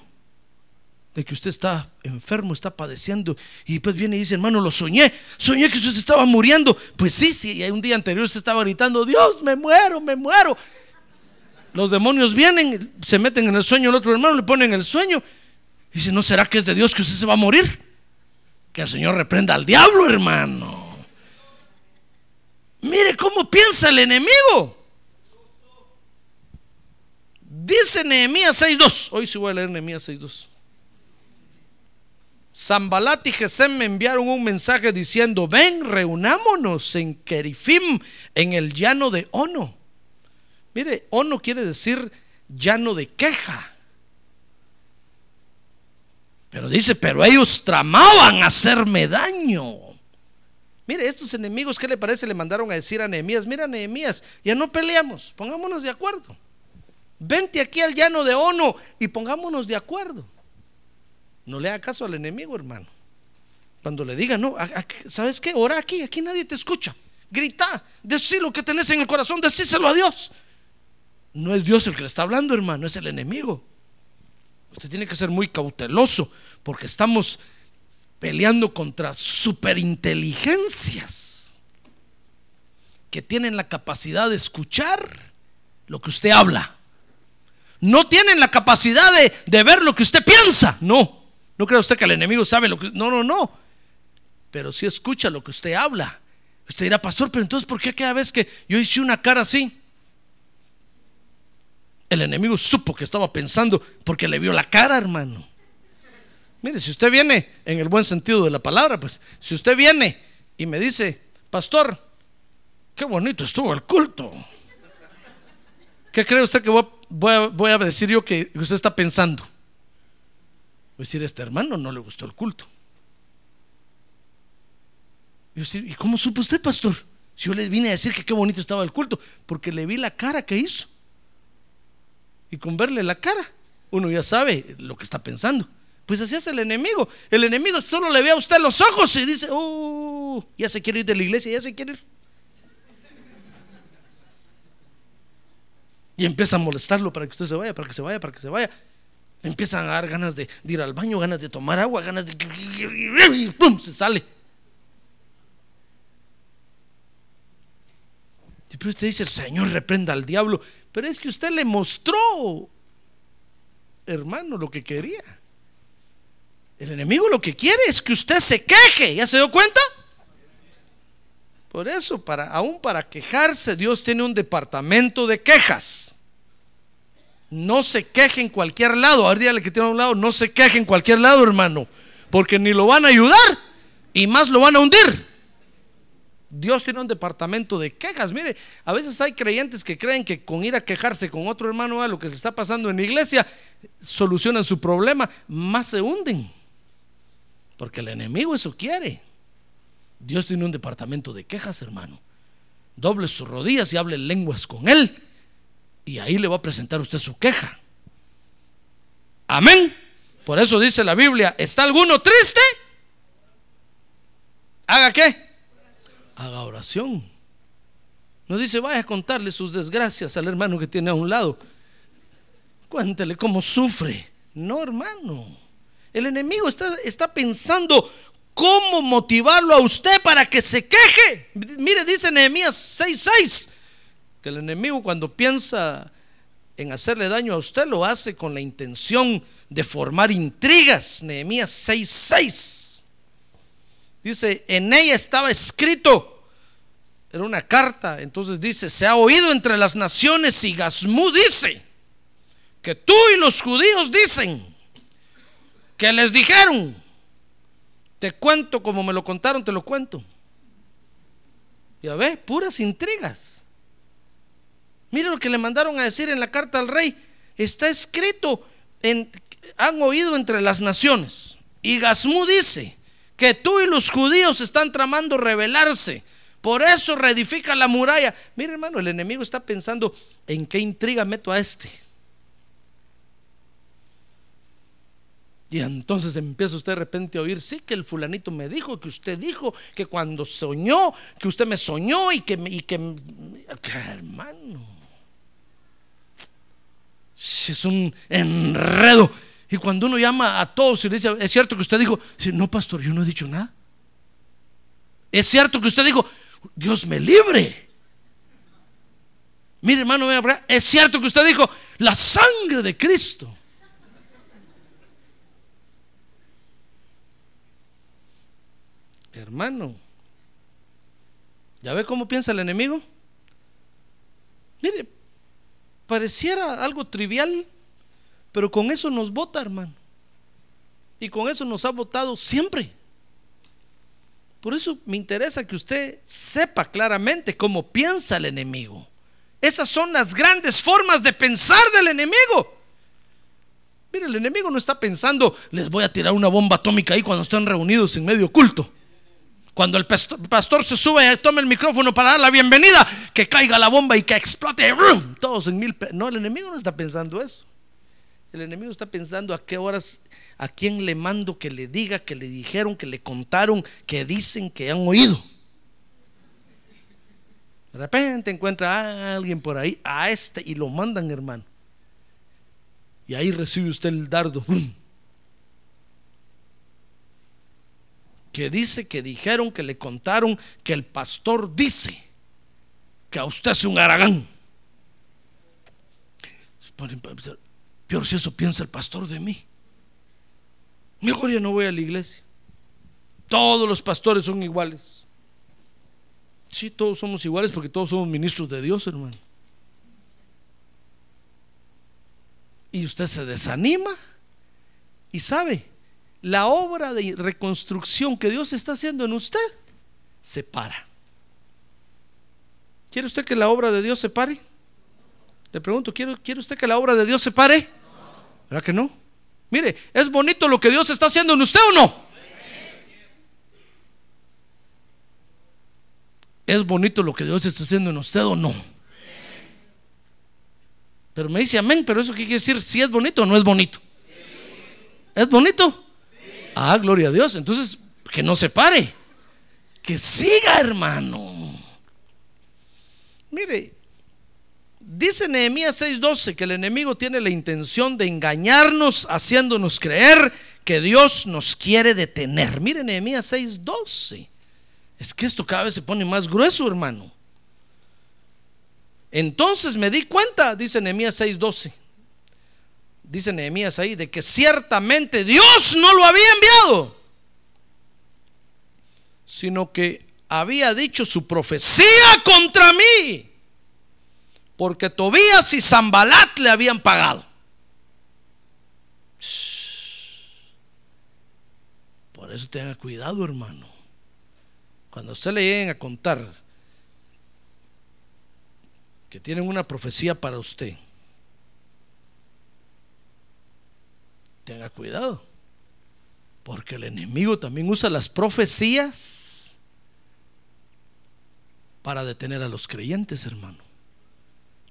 de que usted está enfermo, está padeciendo, y pues viene y dice: hermano, lo soñé, soñé que usted se estaba muriendo. Pues sí, sí, un día anterior se estaba gritando: Dios, me muero, me muero. Los demonios vienen, se meten en el sueño del otro hermano, le ponen el sueño, y dice: ¿no será que es de Dios que usted se va a morir? Que el Señor reprenda al diablo, hermano. Mire cómo piensa el enemigo. Dice Nehemías seis dos, hoy sí voy a leer Nehemías seis dos. Sanbalat y Gesem me enviaron un mensaje diciendo: ven, reunámonos en Kerifim, en el llano de Ono. Mire, Ono quiere decir llano de queja. Pero dice, pero ellos tramaban hacerme daño. Mire, estos enemigos, ¿qué le parece? Le mandaron a decir a Nehemías: mira, Nehemías, ya no peleamos, pongámonos de acuerdo. Vente aquí al llano de Ono y pongámonos de acuerdo. No le haga caso al enemigo, hermano. Cuando le diga, no, ¿sabes qué? Ora aquí, aquí nadie te escucha. Grita, decí lo que tenés en el corazón, decíselo a Dios. No es Dios el que le está hablando, hermano, es el enemigo. Usted tiene que ser muy cauteloso, porque estamos peleando contra superinteligencias que tienen la capacidad de escuchar lo que usted habla. No tienen la capacidad de, de ver lo que usted piensa. No, no crea usted que el enemigo sabe lo que... No, no, no. Pero sí escucha lo que usted habla. Usted dirá, pastor, pero entonces ¿por qué cada vez que yo hice una cara así? El enemigo supo que estaba pensando, porque le vio la cara, hermano. Mire, si usted viene, en el buen sentido de la palabra, pues, si usted viene y me dice, pastor, qué bonito estuvo el culto, ¿qué cree usted que voy a, voy a, voy a decir yo que usted está pensando? Voy a decir, este hermano no le gustó el culto. Y decir, ¿y cómo supo usted, pastor? Si yo le vine a decir que qué bonito estaba el culto, porque le vi la cara que hizo. Y con verle la cara, uno ya sabe lo que está pensando. Pues así es el enemigo. El enemigo solo le ve a usted los ojos y dice, oh, ya se quiere ir de la iglesia, ya se quiere ir. Y empieza a molestarlo para que usted se vaya, para que se vaya, para que se vaya. Empiezan a dar ganas de, de ir al baño, ganas de tomar agua, ganas de... Y ¡pum! Se sale. Y después usted dice, el Señor reprenda al diablo. Pero es que usted le mostró, hermano, lo que quería. El enemigo lo que quiere es que usted se queje. ¿Ya se dio cuenta? Por eso, para, aún para quejarse, Dios tiene un departamento de quejas. No se queje en cualquier lado. Ahora dígale que tiene a un lado, no se queje en cualquier lado, hermano, porque ni lo van a ayudar y más lo van a hundir. Dios tiene un departamento de quejas. Mire, a veces hay creyentes que creen que con ir a quejarse con otro hermano a lo que le está pasando en la iglesia solucionan su problema, más se hunden, porque el enemigo eso quiere. Dios tiene un departamento de quejas, hermano. Doble sus rodillas y hable lenguas con él, y ahí le va a presentar usted su queja. Amén. Por eso dice la Biblia, ¿está alguno triste? ¿Haga qué? Haga oración. Nos dice, vaya a contarle sus desgracias al hermano que tiene a un lado. Cuéntele cómo sufre. No, hermano. El enemigo está, está pensando cómo motivarlo a usted para que se queje. Mire, dice Nehemías seis seis, que el enemigo, cuando piensa en hacerle daño a usted, lo hace con la intención de formar intrigas. Nehemías seis seis. Dice, en ella estaba escrito, era una carta, entonces dice, se ha oído entre las naciones, y Gazmú dice que tú y los judíos dicen que les dijeron, te cuento como me lo contaron, te lo cuento. Ya ves, puras intrigas. Mira lo que le mandaron a decir en la carta al rey, está escrito, en, han oído entre las naciones, y Gazmú dice que tú y los judíos están tramando rebelarse, por eso reedifica la muralla. Mire, hermano, el enemigo está pensando en qué intriga meto a este, y entonces empieza usted de repente a oír, sí, que el fulanito me dijo, que usted dijo, que cuando soñó, que usted me soñó, y que, y que, que hermano, es un enredo. Y cuando uno llama a todos y le dice, ¿es cierto que usted dijo? No, pastor, yo no he dicho nada. ¿Es cierto que usted dijo? Dios me libre. Mire, hermano, ¿es cierto que usted dijo la sangre de Cristo? Hermano, ¿ya ve cómo piensa el enemigo? Mire, pareciera algo trivial, pero con eso nos vota, hermano. Y con eso nos ha votado siempre. Por eso me interesa que usted sepa claramente cómo piensa el enemigo. Esas son las grandes formas de pensar del enemigo. Mira, el enemigo no está pensando, les voy a tirar una bomba atómica ahí cuando están reunidos en medio culto. Cuando el pastor se sube y toma el micrófono para dar la bienvenida, que caiga la bomba y que explote todos en mil. No, el enemigo no está pensando eso. El enemigo está pensando a qué horas, a quién le mando que le diga, que le dijeron, que le contaron, que dicen, que han oído. De repente encuentra a alguien por ahí, a este, y lo mandan, hermano. Y ahí recibe usted el dardo. Que dice, que dijeron, que le contaron, que el pastor dice que a usted es un haragán. Peor si eso piensa el pastor de mí. Mejor ya no voy a la iglesia. Todos los pastores son iguales. Sí, todos somos iguales porque todos somos ministros de Dios, hermano. Y usted se desanima y sabe, la obra de reconstrucción que Dios está haciendo en usted se para. ¿Quiere usted que la obra de Dios se pare? Le pregunto, ¿quiere, ¿quiere usted que la obra de Dios se pare? No. ¿Verdad que no? Mire, ¿es bonito lo que Dios está haciendo en usted o no? Sí. ¿Es bonito lo que Dios está haciendo en usted o no? Sí. Pero me dice amén, pero eso qué quiere decir, si es bonito o no es bonito. Sí. ¿Es bonito? Ah, gloria a Dios. Entonces, que no se pare, que siga, hermano. Mire, dice Nehemías seis doce que el enemigo tiene la intención de engañarnos, haciéndonos creer que Dios nos quiere detener. Mire Nehemías seis doce. Es que esto cada vez se pone más grueso, hermano. Entonces me di cuenta, dice Nehemías seis doce, dice Nehemías ahí, de que ciertamente Dios no lo había enviado, sino que había dicho su profecía contra mí, porque Tobías y Sanbalat le habían pagado. Por eso tenga cuidado, hermano, cuando a usted le lleguen a contar que tienen una profecía para usted. Tenga cuidado, porque el enemigo también usa las profecías para detener a los creyentes, hermano.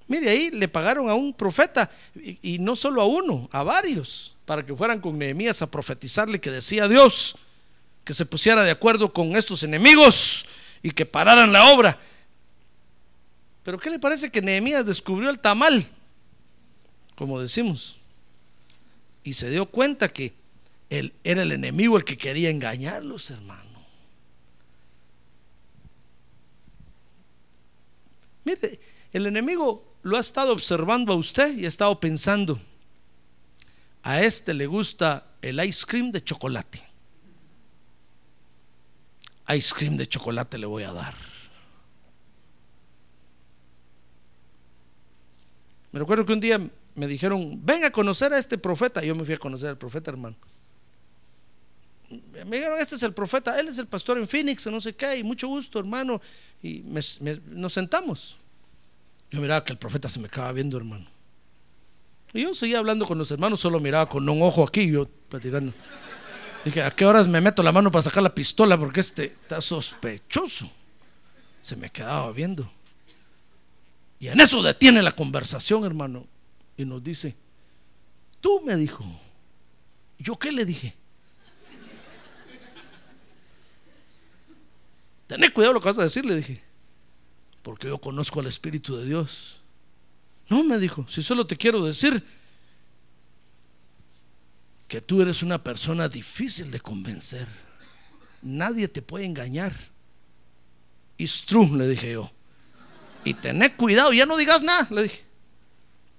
Mire, ahí le pagaron a un profeta, y, y no solo a uno, a varios, para que fueran con Nehemías a profetizarle que decía Dios que se pusiera de acuerdo con estos enemigos y que pararan la obra. Pero ¿qué le parece que Nehemías descubrió el tamal, como decimos? Y se dio cuenta que él era el enemigo el que quería engañarlos, hermano. Mire, el enemigo lo ha estado observando a usted y ha estado pensando, a este le gusta el ice cream de chocolate, ice cream de chocolate le voy a dar. Me recuerdo que un día me dijeron, ven a conocer a este profeta. Yo me fui a conocer al profeta, hermano. Me dijeron, este es el profeta, él es el pastor en Phoenix, o no sé qué, y mucho gusto, hermano. Y me, me, nos sentamos. Yo miraba que el profeta se me acaba viendo, hermano. Y yo seguía hablando con los hermanos, solo miraba con un ojo aquí, yo platicando. Dije, ¿a qué horas me meto la mano para sacar la pistola? Porque este está sospechoso. Se me quedaba viendo. Y en eso detiene la conversación, hermano. Y nos dice, tú me dijo. ¿Yo qué le dije? Tené cuidado lo que vas a decir, le dije, porque yo conozco al Espíritu de Dios. No, me dijo, si solo te quiero decir que tú eres una persona difícil de convencer. Nadie te puede engañar. It's true, le dije yo. Y tené cuidado, ya no digas nada, le dije,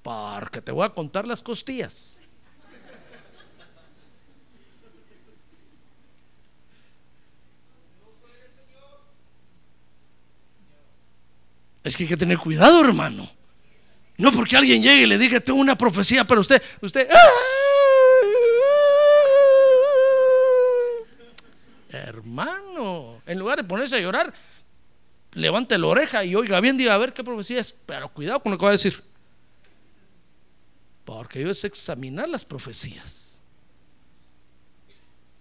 porque te voy a contar las costillas. Es que hay que tener cuidado, hermano. No porque alguien llegue y le diga, tengo una profecía para usted. Usted, ¡ah! Hermano, en lugar de ponerse a llorar, levante la oreja y oiga bien, diga a ver qué profecía es, pero cuidado con lo que va a decir, porque yo es examinar las profecías.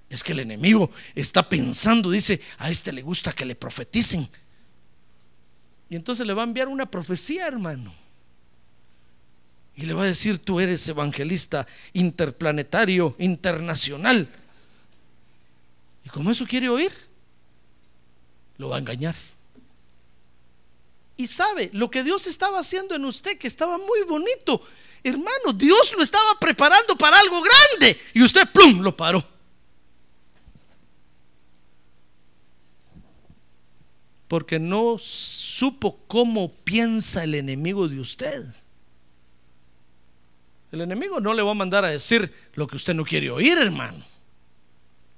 Es que el enemigo está pensando, dice, a este le gusta que le profeticen, y entonces le va a enviar una profecía, hermano, y le va a decir: tú eres evangelista interplanetario, internacional. Y como eso quiere oír, lo va a engañar. Y sabe, lo que Dios estaba haciendo en usted, que estaba muy bonito, hermano, Dios lo estaba preparando para algo grande, y usted plum, lo paró. Porque no supo cómo piensa el enemigo de usted. El enemigo no le va a mandar a decir lo que usted no quiere oír, hermano.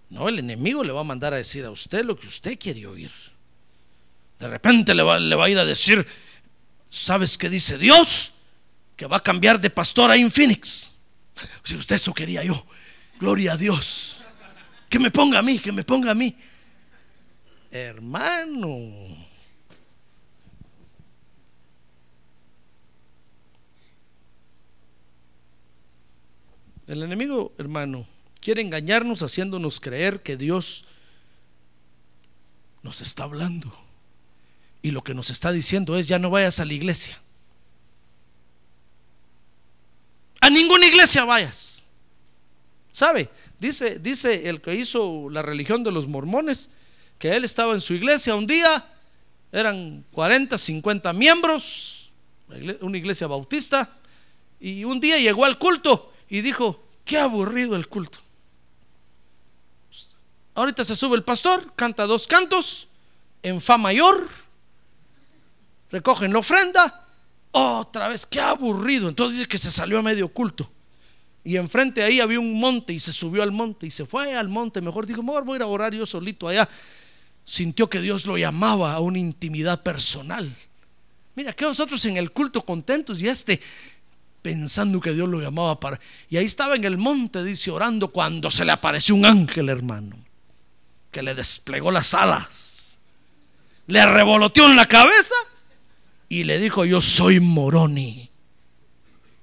No, el enemigo le va a mandar a decir a usted lo que usted quiere oír. De repente le va, le va a ir a decir: ¿sabes qué dice Dios? Que va a cambiar de pastor ahí en Phoenix. Si usted eso quería yo, gloria a Dios. Que me ponga a mí, que me ponga a mí. Hermano, el enemigo, hermano, quiere engañarnos haciéndonos creer que Dios nos está hablando, y lo que nos está diciendo es: ya no vayas a la iglesia, a ninguna iglesia vayas. ¿Sabe? Dice, dice el que hizo la religión de los mormones, que él estaba en su iglesia un día, eran cuarenta, cincuenta miembros, una iglesia bautista, y un día llegó al culto y dijo: qué aburrido el culto. Ahorita se sube el pastor, canta dos cantos en fa mayor, recogen la ofrenda, otra vez, qué aburrido. Entonces dice que se salió a medio culto, y enfrente ahí había un monte, y se subió al monte y se fue al monte. Mejor dijo: mejor voy a ir a orar yo solito allá. Sintió que Dios lo llamaba a una intimidad personal. Mira, que nosotros en el culto contentos, y este pensando que Dios lo llamaba para... Y ahí estaba en el monte, dice, orando, cuando se le apareció un ángel, hermano, que le desplegó las alas, le revoloteó en la cabeza y le dijo: yo soy Moroni.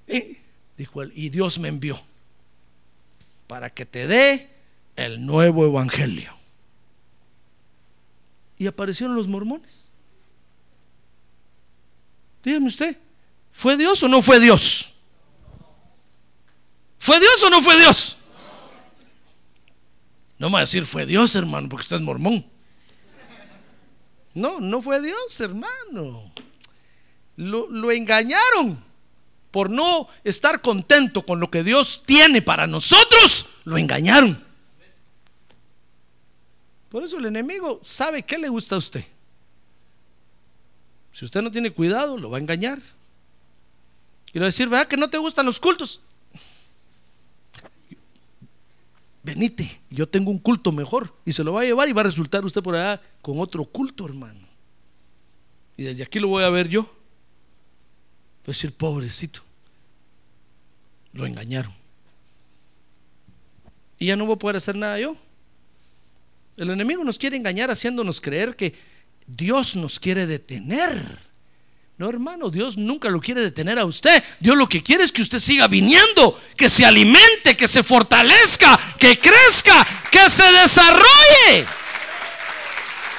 Y dijo él: y Dios me envió para que te dé el nuevo evangelio. Y aparecieron los mormones. Dígame usted, ¿fue Dios o no fue Dios? ¿Fue Dios o no fue Dios? No me va a decir fue Dios, hermano, porque usted es mormón. No, no fue Dios, hermano. Lo, lo engañaron por no estar contento con lo que Dios tiene para nosotros. Lo engañaron. Por eso el enemigo sabe qué le gusta a usted. Si usted no tiene cuidado, lo va a engañar. Y le va a decir: ¿verdad que no te gustan los cultos? Venite, yo tengo un culto mejor. Y se lo va a llevar, y va a resultar usted por allá con otro culto, hermano. Y desde aquí lo voy a ver yo. Voy a decir: pobrecito, lo engañaron, y ya no voy a poder hacer nada yo. El enemigo nos quiere engañar haciéndonos creer que Dios nos quiere detener. No, hermano, Dios nunca lo quiere detener a usted. Dios lo que quiere es que usted siga viniendo, que se alimente, que se fortalezca, que crezca, que se desarrolle.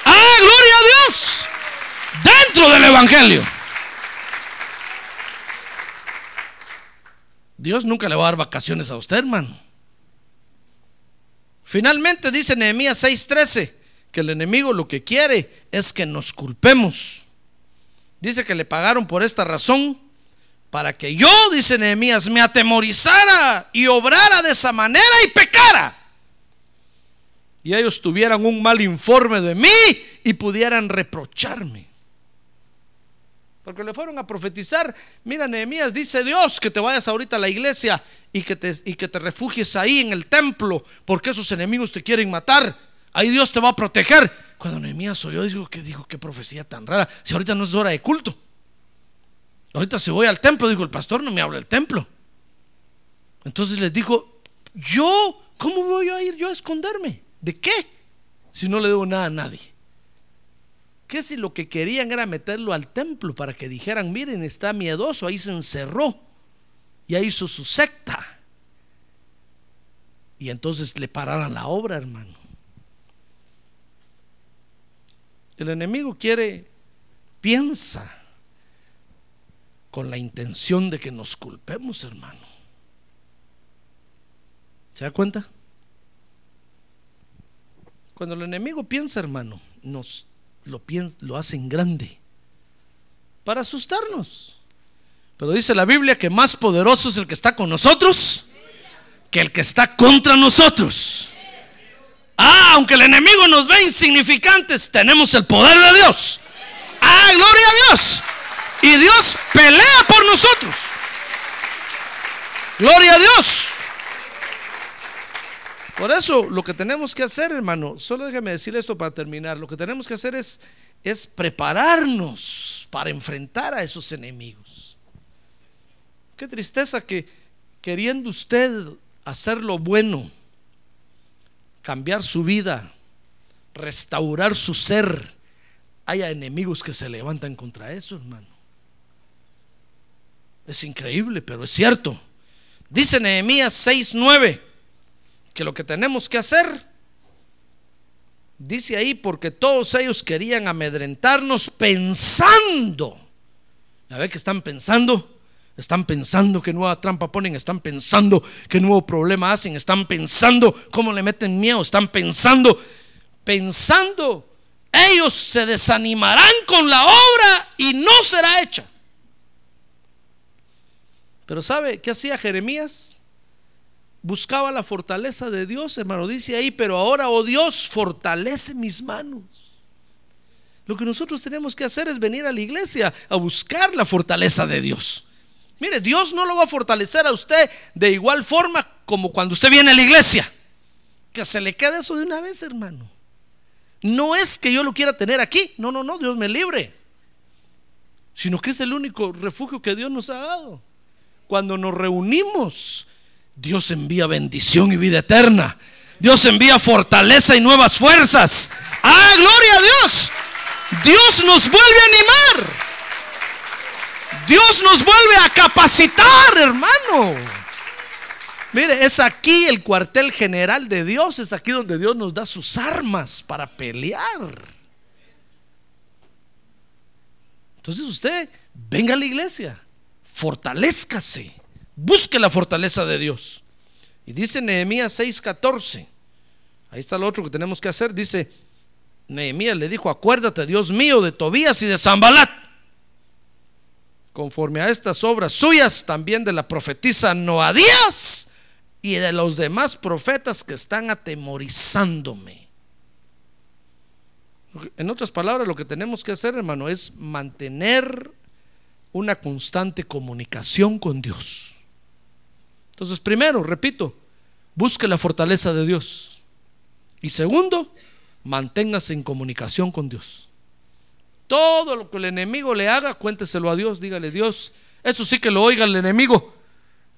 ¡Ah, gloria a Dios! Dentro del evangelio, Dios nunca le va a dar vacaciones a usted, hermano. Finalmente dice Nehemías seis trece que el enemigo lo que quiere es que nos culpemos. Dice que le pagaron por esta razón, para que yo, dice Nehemías, me atemorizara y obrara de esa manera y pecara, y ellos tuvieran un mal informe de mí y pudieran reprocharme. Porque le fueron a profetizar: mira, Nehemías, dice Dios que te vayas ahorita a la iglesia y que te, y que te refugies ahí en el templo, porque esos enemigos te quieren matar, ahí Dios te va a proteger. Cuando Nehemías oyó, dijo: ¿qué dijo? ¿Qué profecía tan rara? Si ahorita no es hora de culto, ahorita se voy al templo. Dijo: el pastor no me habla del templo. Entonces les dijo: yo, ¿cómo voy a ir yo a esconderme? ¿De qué? Si no le debo nada a nadie. ¿Qué si lo que querían era meterlo al templo para que dijeran, miren, está miedoso, ahí se encerró y ahí hizo su secta? Y entonces le pararan la obra, hermano. El enemigo quiere, piensa con la intención de que nos culpemos, hermano. ¿Se da cuenta? Cuando el enemigo piensa, hermano, nos lo, piensa, lo hacen grande para asustarnos. Pero dice la Biblia que más poderoso es el que está con nosotros que el que está contra nosotros. Ah, aunque el enemigo nos ve insignificantes, tenemos el poder de Dios. Ah, gloria a Dios. Y Dios pelea por nosotros. Gloria a Dios. Por eso lo que tenemos que hacer, hermano, solo déjame decir esto para terminar. Lo que tenemos que hacer es, es prepararnos para enfrentar a esos enemigos. Qué tristeza que queriendo usted hacer lo bueno, cambiar su vida, restaurar su ser, haya enemigos que se levantan contra eso, hermano. Es increíble, pero es cierto. Dice Nehemías seis nueve que lo que tenemos que hacer, dice ahí, porque todos ellos querían amedrentarnos pensando. A ver, que están pensando. Están pensando que nueva trampa ponen, están pensando que nuevo problema hacen, están pensando cómo le meten miedo, están pensando, pensando, ellos se desanimarán con la obra y no será hecha. Pero ¿sabe qué hacía Jeremías? Buscaba la fortaleza de Dios, hermano, dice ahí, pero ahora, oh Dios, fortalece mis manos. Lo que nosotros tenemos que hacer es venir a la iglesia a buscar la fortaleza de Dios. Mire, Dios no lo va a fortalecer a usted de igual forma como cuando usted viene a la iglesia. Que se le quede eso de una vez, hermano. No es que yo lo quiera tener aquí, no, no, no, Dios me libre, sino que es el único refugio que Dios nos ha dado. Cuando nos reunimos, Dios envía bendición y vida eterna. Dios envía fortaleza y nuevas fuerzas. ¡Ah, gloria a Dios! Dios nos vuelve a animar, Dios nos vuelve a capacitar, hermano. Mire, es aquí el cuartel general de Dios, es aquí donde Dios nos da sus armas para pelear. Entonces usted venga a la iglesia, fortalézcase, busque la fortaleza de Dios. Y dice Nehemías seis catorce, ahí está lo otro que tenemos que hacer. Dice Nehemías, le dijo, acuérdate, Dios mío, de Tobías y de Sanbalat, conforme a estas obras suyas, también de la profetisa Noadías y de los demás profetas que están atemorizándome. En otras palabras, lo que tenemos que hacer, hermano, es mantener una constante comunicación con Dios. Entonces, primero, repito, busque la fortaleza de Dios. Y segundo, manténgase en comunicación con Dios. Todo lo que el enemigo le haga, cuénteselo a Dios, dígale, Dios, eso sí que lo oiga el enemigo.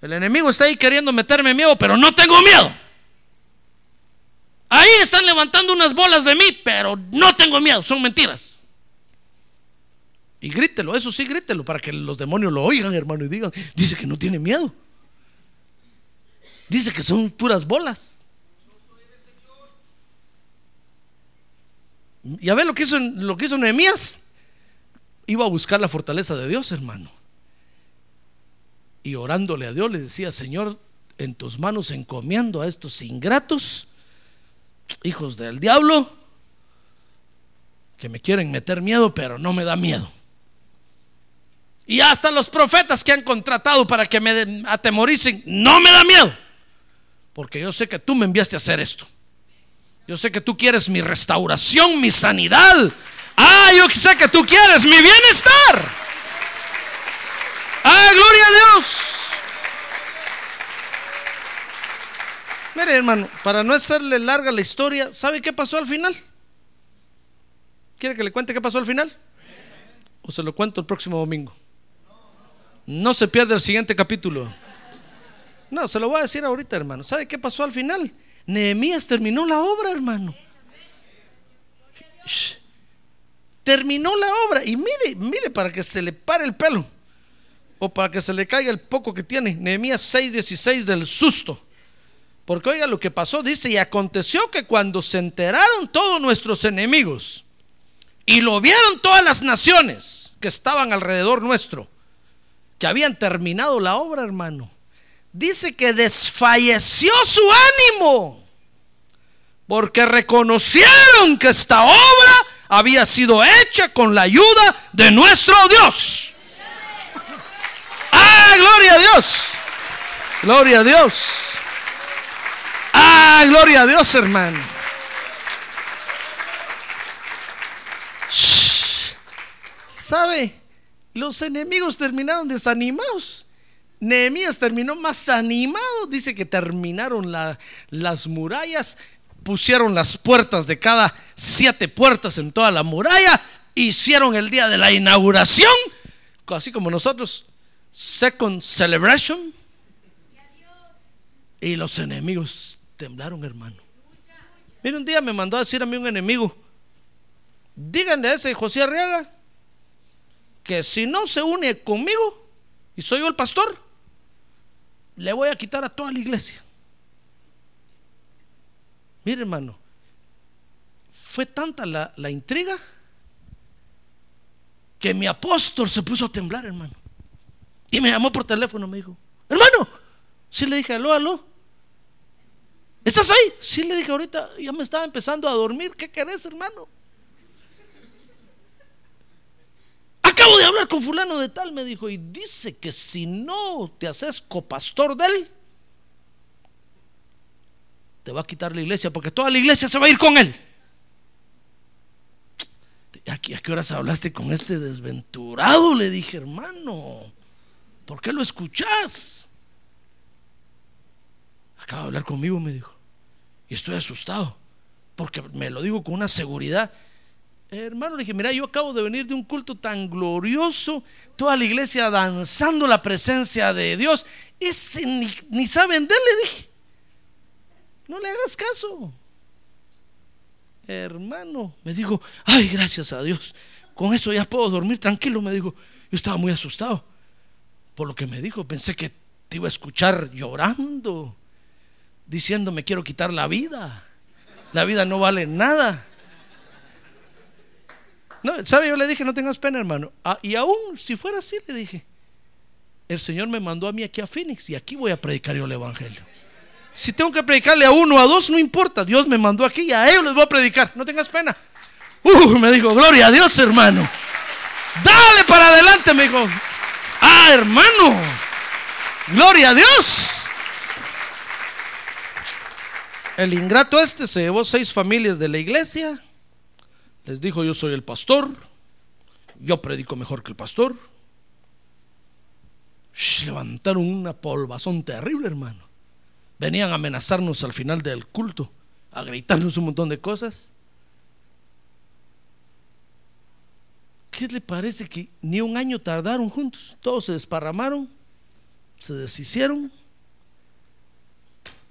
El enemigo está ahí queriendo meterme miedo, pero no tengo miedo. Ahí están levantando unas bolas de mí, pero no tengo miedo, son mentiras. Y grítelo, eso sí, grítelo, para que los demonios lo oigan, hermano, y digan, dice que no tiene miedo, dice que son puras bolas. Ya ve lo que hizo, lo que hizo Nehemías. Iba a buscar la fortaleza de Dios, hermano. Y orándole a Dios le decía, Señor, en tus manos encomiendo a estos ingratos, hijos del diablo, que me quieren meter miedo, pero no me da miedo. Y hasta los profetas que han contratado para que me atemoricen, no me da miedo, porque yo sé que tú me enviaste a hacer esto. Yo sé que tú quieres mi restauración, mi sanidad. Ah, yo sé que tú quieres mi bienestar. Ah, gloria a Dios. Mire, hermano, para no hacerle larga la historia, ¿sabe qué pasó al final? ¿Quiere que le cuente qué pasó al final? ¿O se lo cuento el próximo domingo? No se pierda el siguiente capítulo. No, se lo voy a decir ahorita, hermano. ¿Sabe qué pasó al final? Nehemías terminó la obra, hermano. terminó la obra. Y mire, mire, para que se le pare el pelo o para que se le caiga el poco que tiene, Nehemías seis dieciséis, del susto. Porque oiga lo que pasó, dice: y aconteció que cuando se enteraron todos nuestros enemigos y lo vieron todas las naciones que estaban alrededor nuestro, que habían terminado la obra, hermano, dice que desfalleció su ánimo, porque reconocieron que esta obra había sido hecha con la ayuda de nuestro Dios. ¡Ah, gloria a Dios! ¡Gloria a Dios! ¡Ah, gloria a Dios, hermano! Shh. ¿Sabe? Los enemigos terminaron desanimados. Nehemías terminó más animado. Dice que terminaron la, las murallas, pusieron las puertas de cada siete puertas en toda la muralla, hicieron el día de la inauguración, así como nosotros, second celebration. Y los enemigos temblaron, hermano. Mira, un día me mandó a decir a mí un enemigo: díganle a ese José Arriaga que si no se une conmigo y soy yo el pastor, le voy a quitar a toda la iglesia. Mire, hermano, fue tanta la, la intriga que mi apóstol se puso a temblar, hermano. Y me llamó por teléfono, me dijo: hermano. Sí le dije: aló, aló, ¿estás ahí? Sí le dije, ahorita ya me estaba empezando a dormir. ¿Qué querés, hermano? Acabo de hablar con fulano de tal, me dijo, y dice que si no te haces copastor de él, te va a quitar la iglesia, porque toda la iglesia se va a ir con él. ¿A qué horas hablaste con este desventurado? Le dije, hermano, ¿por qué lo escuchás? Acaba de hablar conmigo, me dijo, y estoy asustado, porque me lo digo con una seguridad. Hermano, le dije, mira, yo acabo de venir de un culto tan glorioso, toda la iglesia danzando la presencia de Dios, ese ni, ni saben de él, le dije. No le hagas caso. Hermano, me dijo, ay, gracias a Dios, con eso ya puedo dormir tranquilo, me dijo. Yo estaba muy asustado por lo que me dijo, pensé que te iba a escuchar llorando, diciendo me quiero quitar la vida, la vida no vale nada. No, ¿sabe? Yo le dije, no tengas pena, hermano. Ah, y aún si fuera así, le dije, el Señor me mandó a mí aquí a Phoenix, y aquí voy a predicar yo el evangelio. Si tengo que predicarle a uno, a dos, no importa, Dios me mandó aquí y a ellos les voy a predicar, no tengas pena. Uh, me dijo, gloria a Dios, hermano, dale para adelante, me dijo. Ah, hermano, gloria a Dios. El ingrato este se llevó seis familias de la iglesia, les dijo, yo soy el pastor, yo predico mejor que el pastor. Shh, levantaron una polvazón terrible, hermano. Venían a amenazarnos al final del culto, a gritarnos un montón de cosas. ¿Qué le parece que ni un año tardaron juntos? Todos se desparramaron, se deshicieron,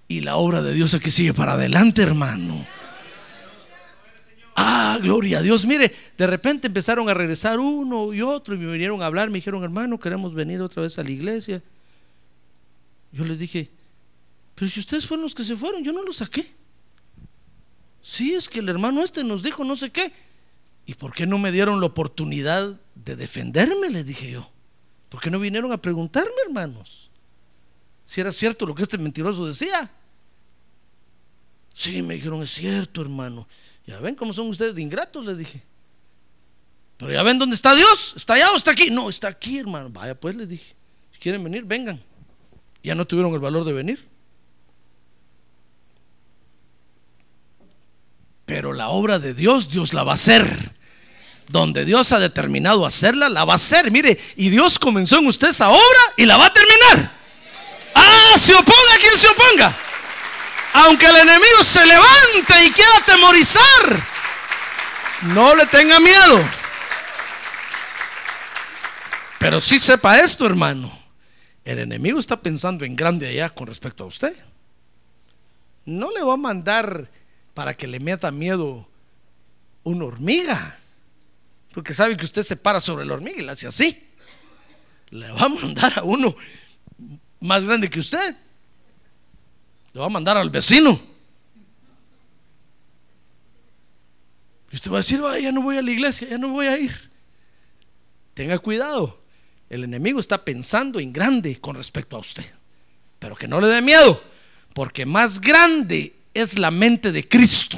y la obra de Dios aquí sigue para adelante, hermano. Ah, gloria a Dios. Mire, de repente empezaron a regresar uno y otro, y me vinieron a hablar, me dijeron, hermano, queremos venir otra vez a la iglesia. Yo les dije, pero si ustedes fueron los que se fueron, yo no los saqué. Sí, es que el hermano este nos dijo no sé qué. ¿Y por qué no me dieron la oportunidad de defenderme? Les dije yo. ¿Por qué no vinieron a preguntarme, hermanos, si era cierto lo que este mentiroso decía? Sí, me dijeron, es cierto, hermano. Ya ven cómo son ustedes de ingratos, les dije. Pero ya ven dónde está Dios. ¿Está allá o está aquí? No, está aquí, hermano. Vaya pues, les dije, si quieren venir, vengan. Ya no tuvieron el valor de venir. Pero la obra de Dios, Dios la va a hacer. Donde Dios ha determinado hacerla, la va a hacer. Mire, y Dios comenzó en usted esa obra y la va a terminar. Ah, se oponga quien se oponga, aunque el enemigo se levante y quiera atemorizar, no le tenga miedo. Pero sí sepa esto, hermano, el enemigo está pensando en grande allá con respecto a usted. No le va a mandar para que le meta miedo una hormiga, porque sabe que usted se para sobre la hormiga y la hace así, le va a mandar a uno más grande que usted, le va a mandar al vecino. Y usted va a decir, ay, ya no voy a la iglesia, ya no voy a ir. Tenga cuidado, el enemigo está pensando en grande con respecto a usted, pero que no le dé miedo, porque más grande es la mente de Cristo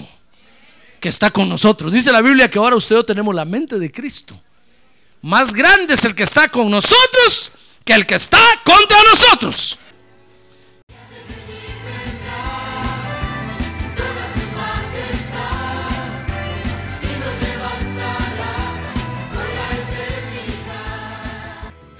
que está con nosotros. Dice la Biblia que ahora usted y yo tenemos la mente de Cristo. Más grande es el que está con nosotros que el que está contra nosotros.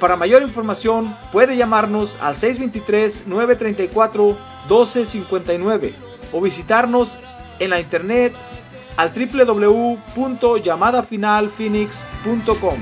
Para mayor información puede llamarnos al seis dos tres, nueve tres cuatro, uno dos cinco nueve o visitarnos en la internet al doble u doble u doble u punto llamada final phoenix punto com.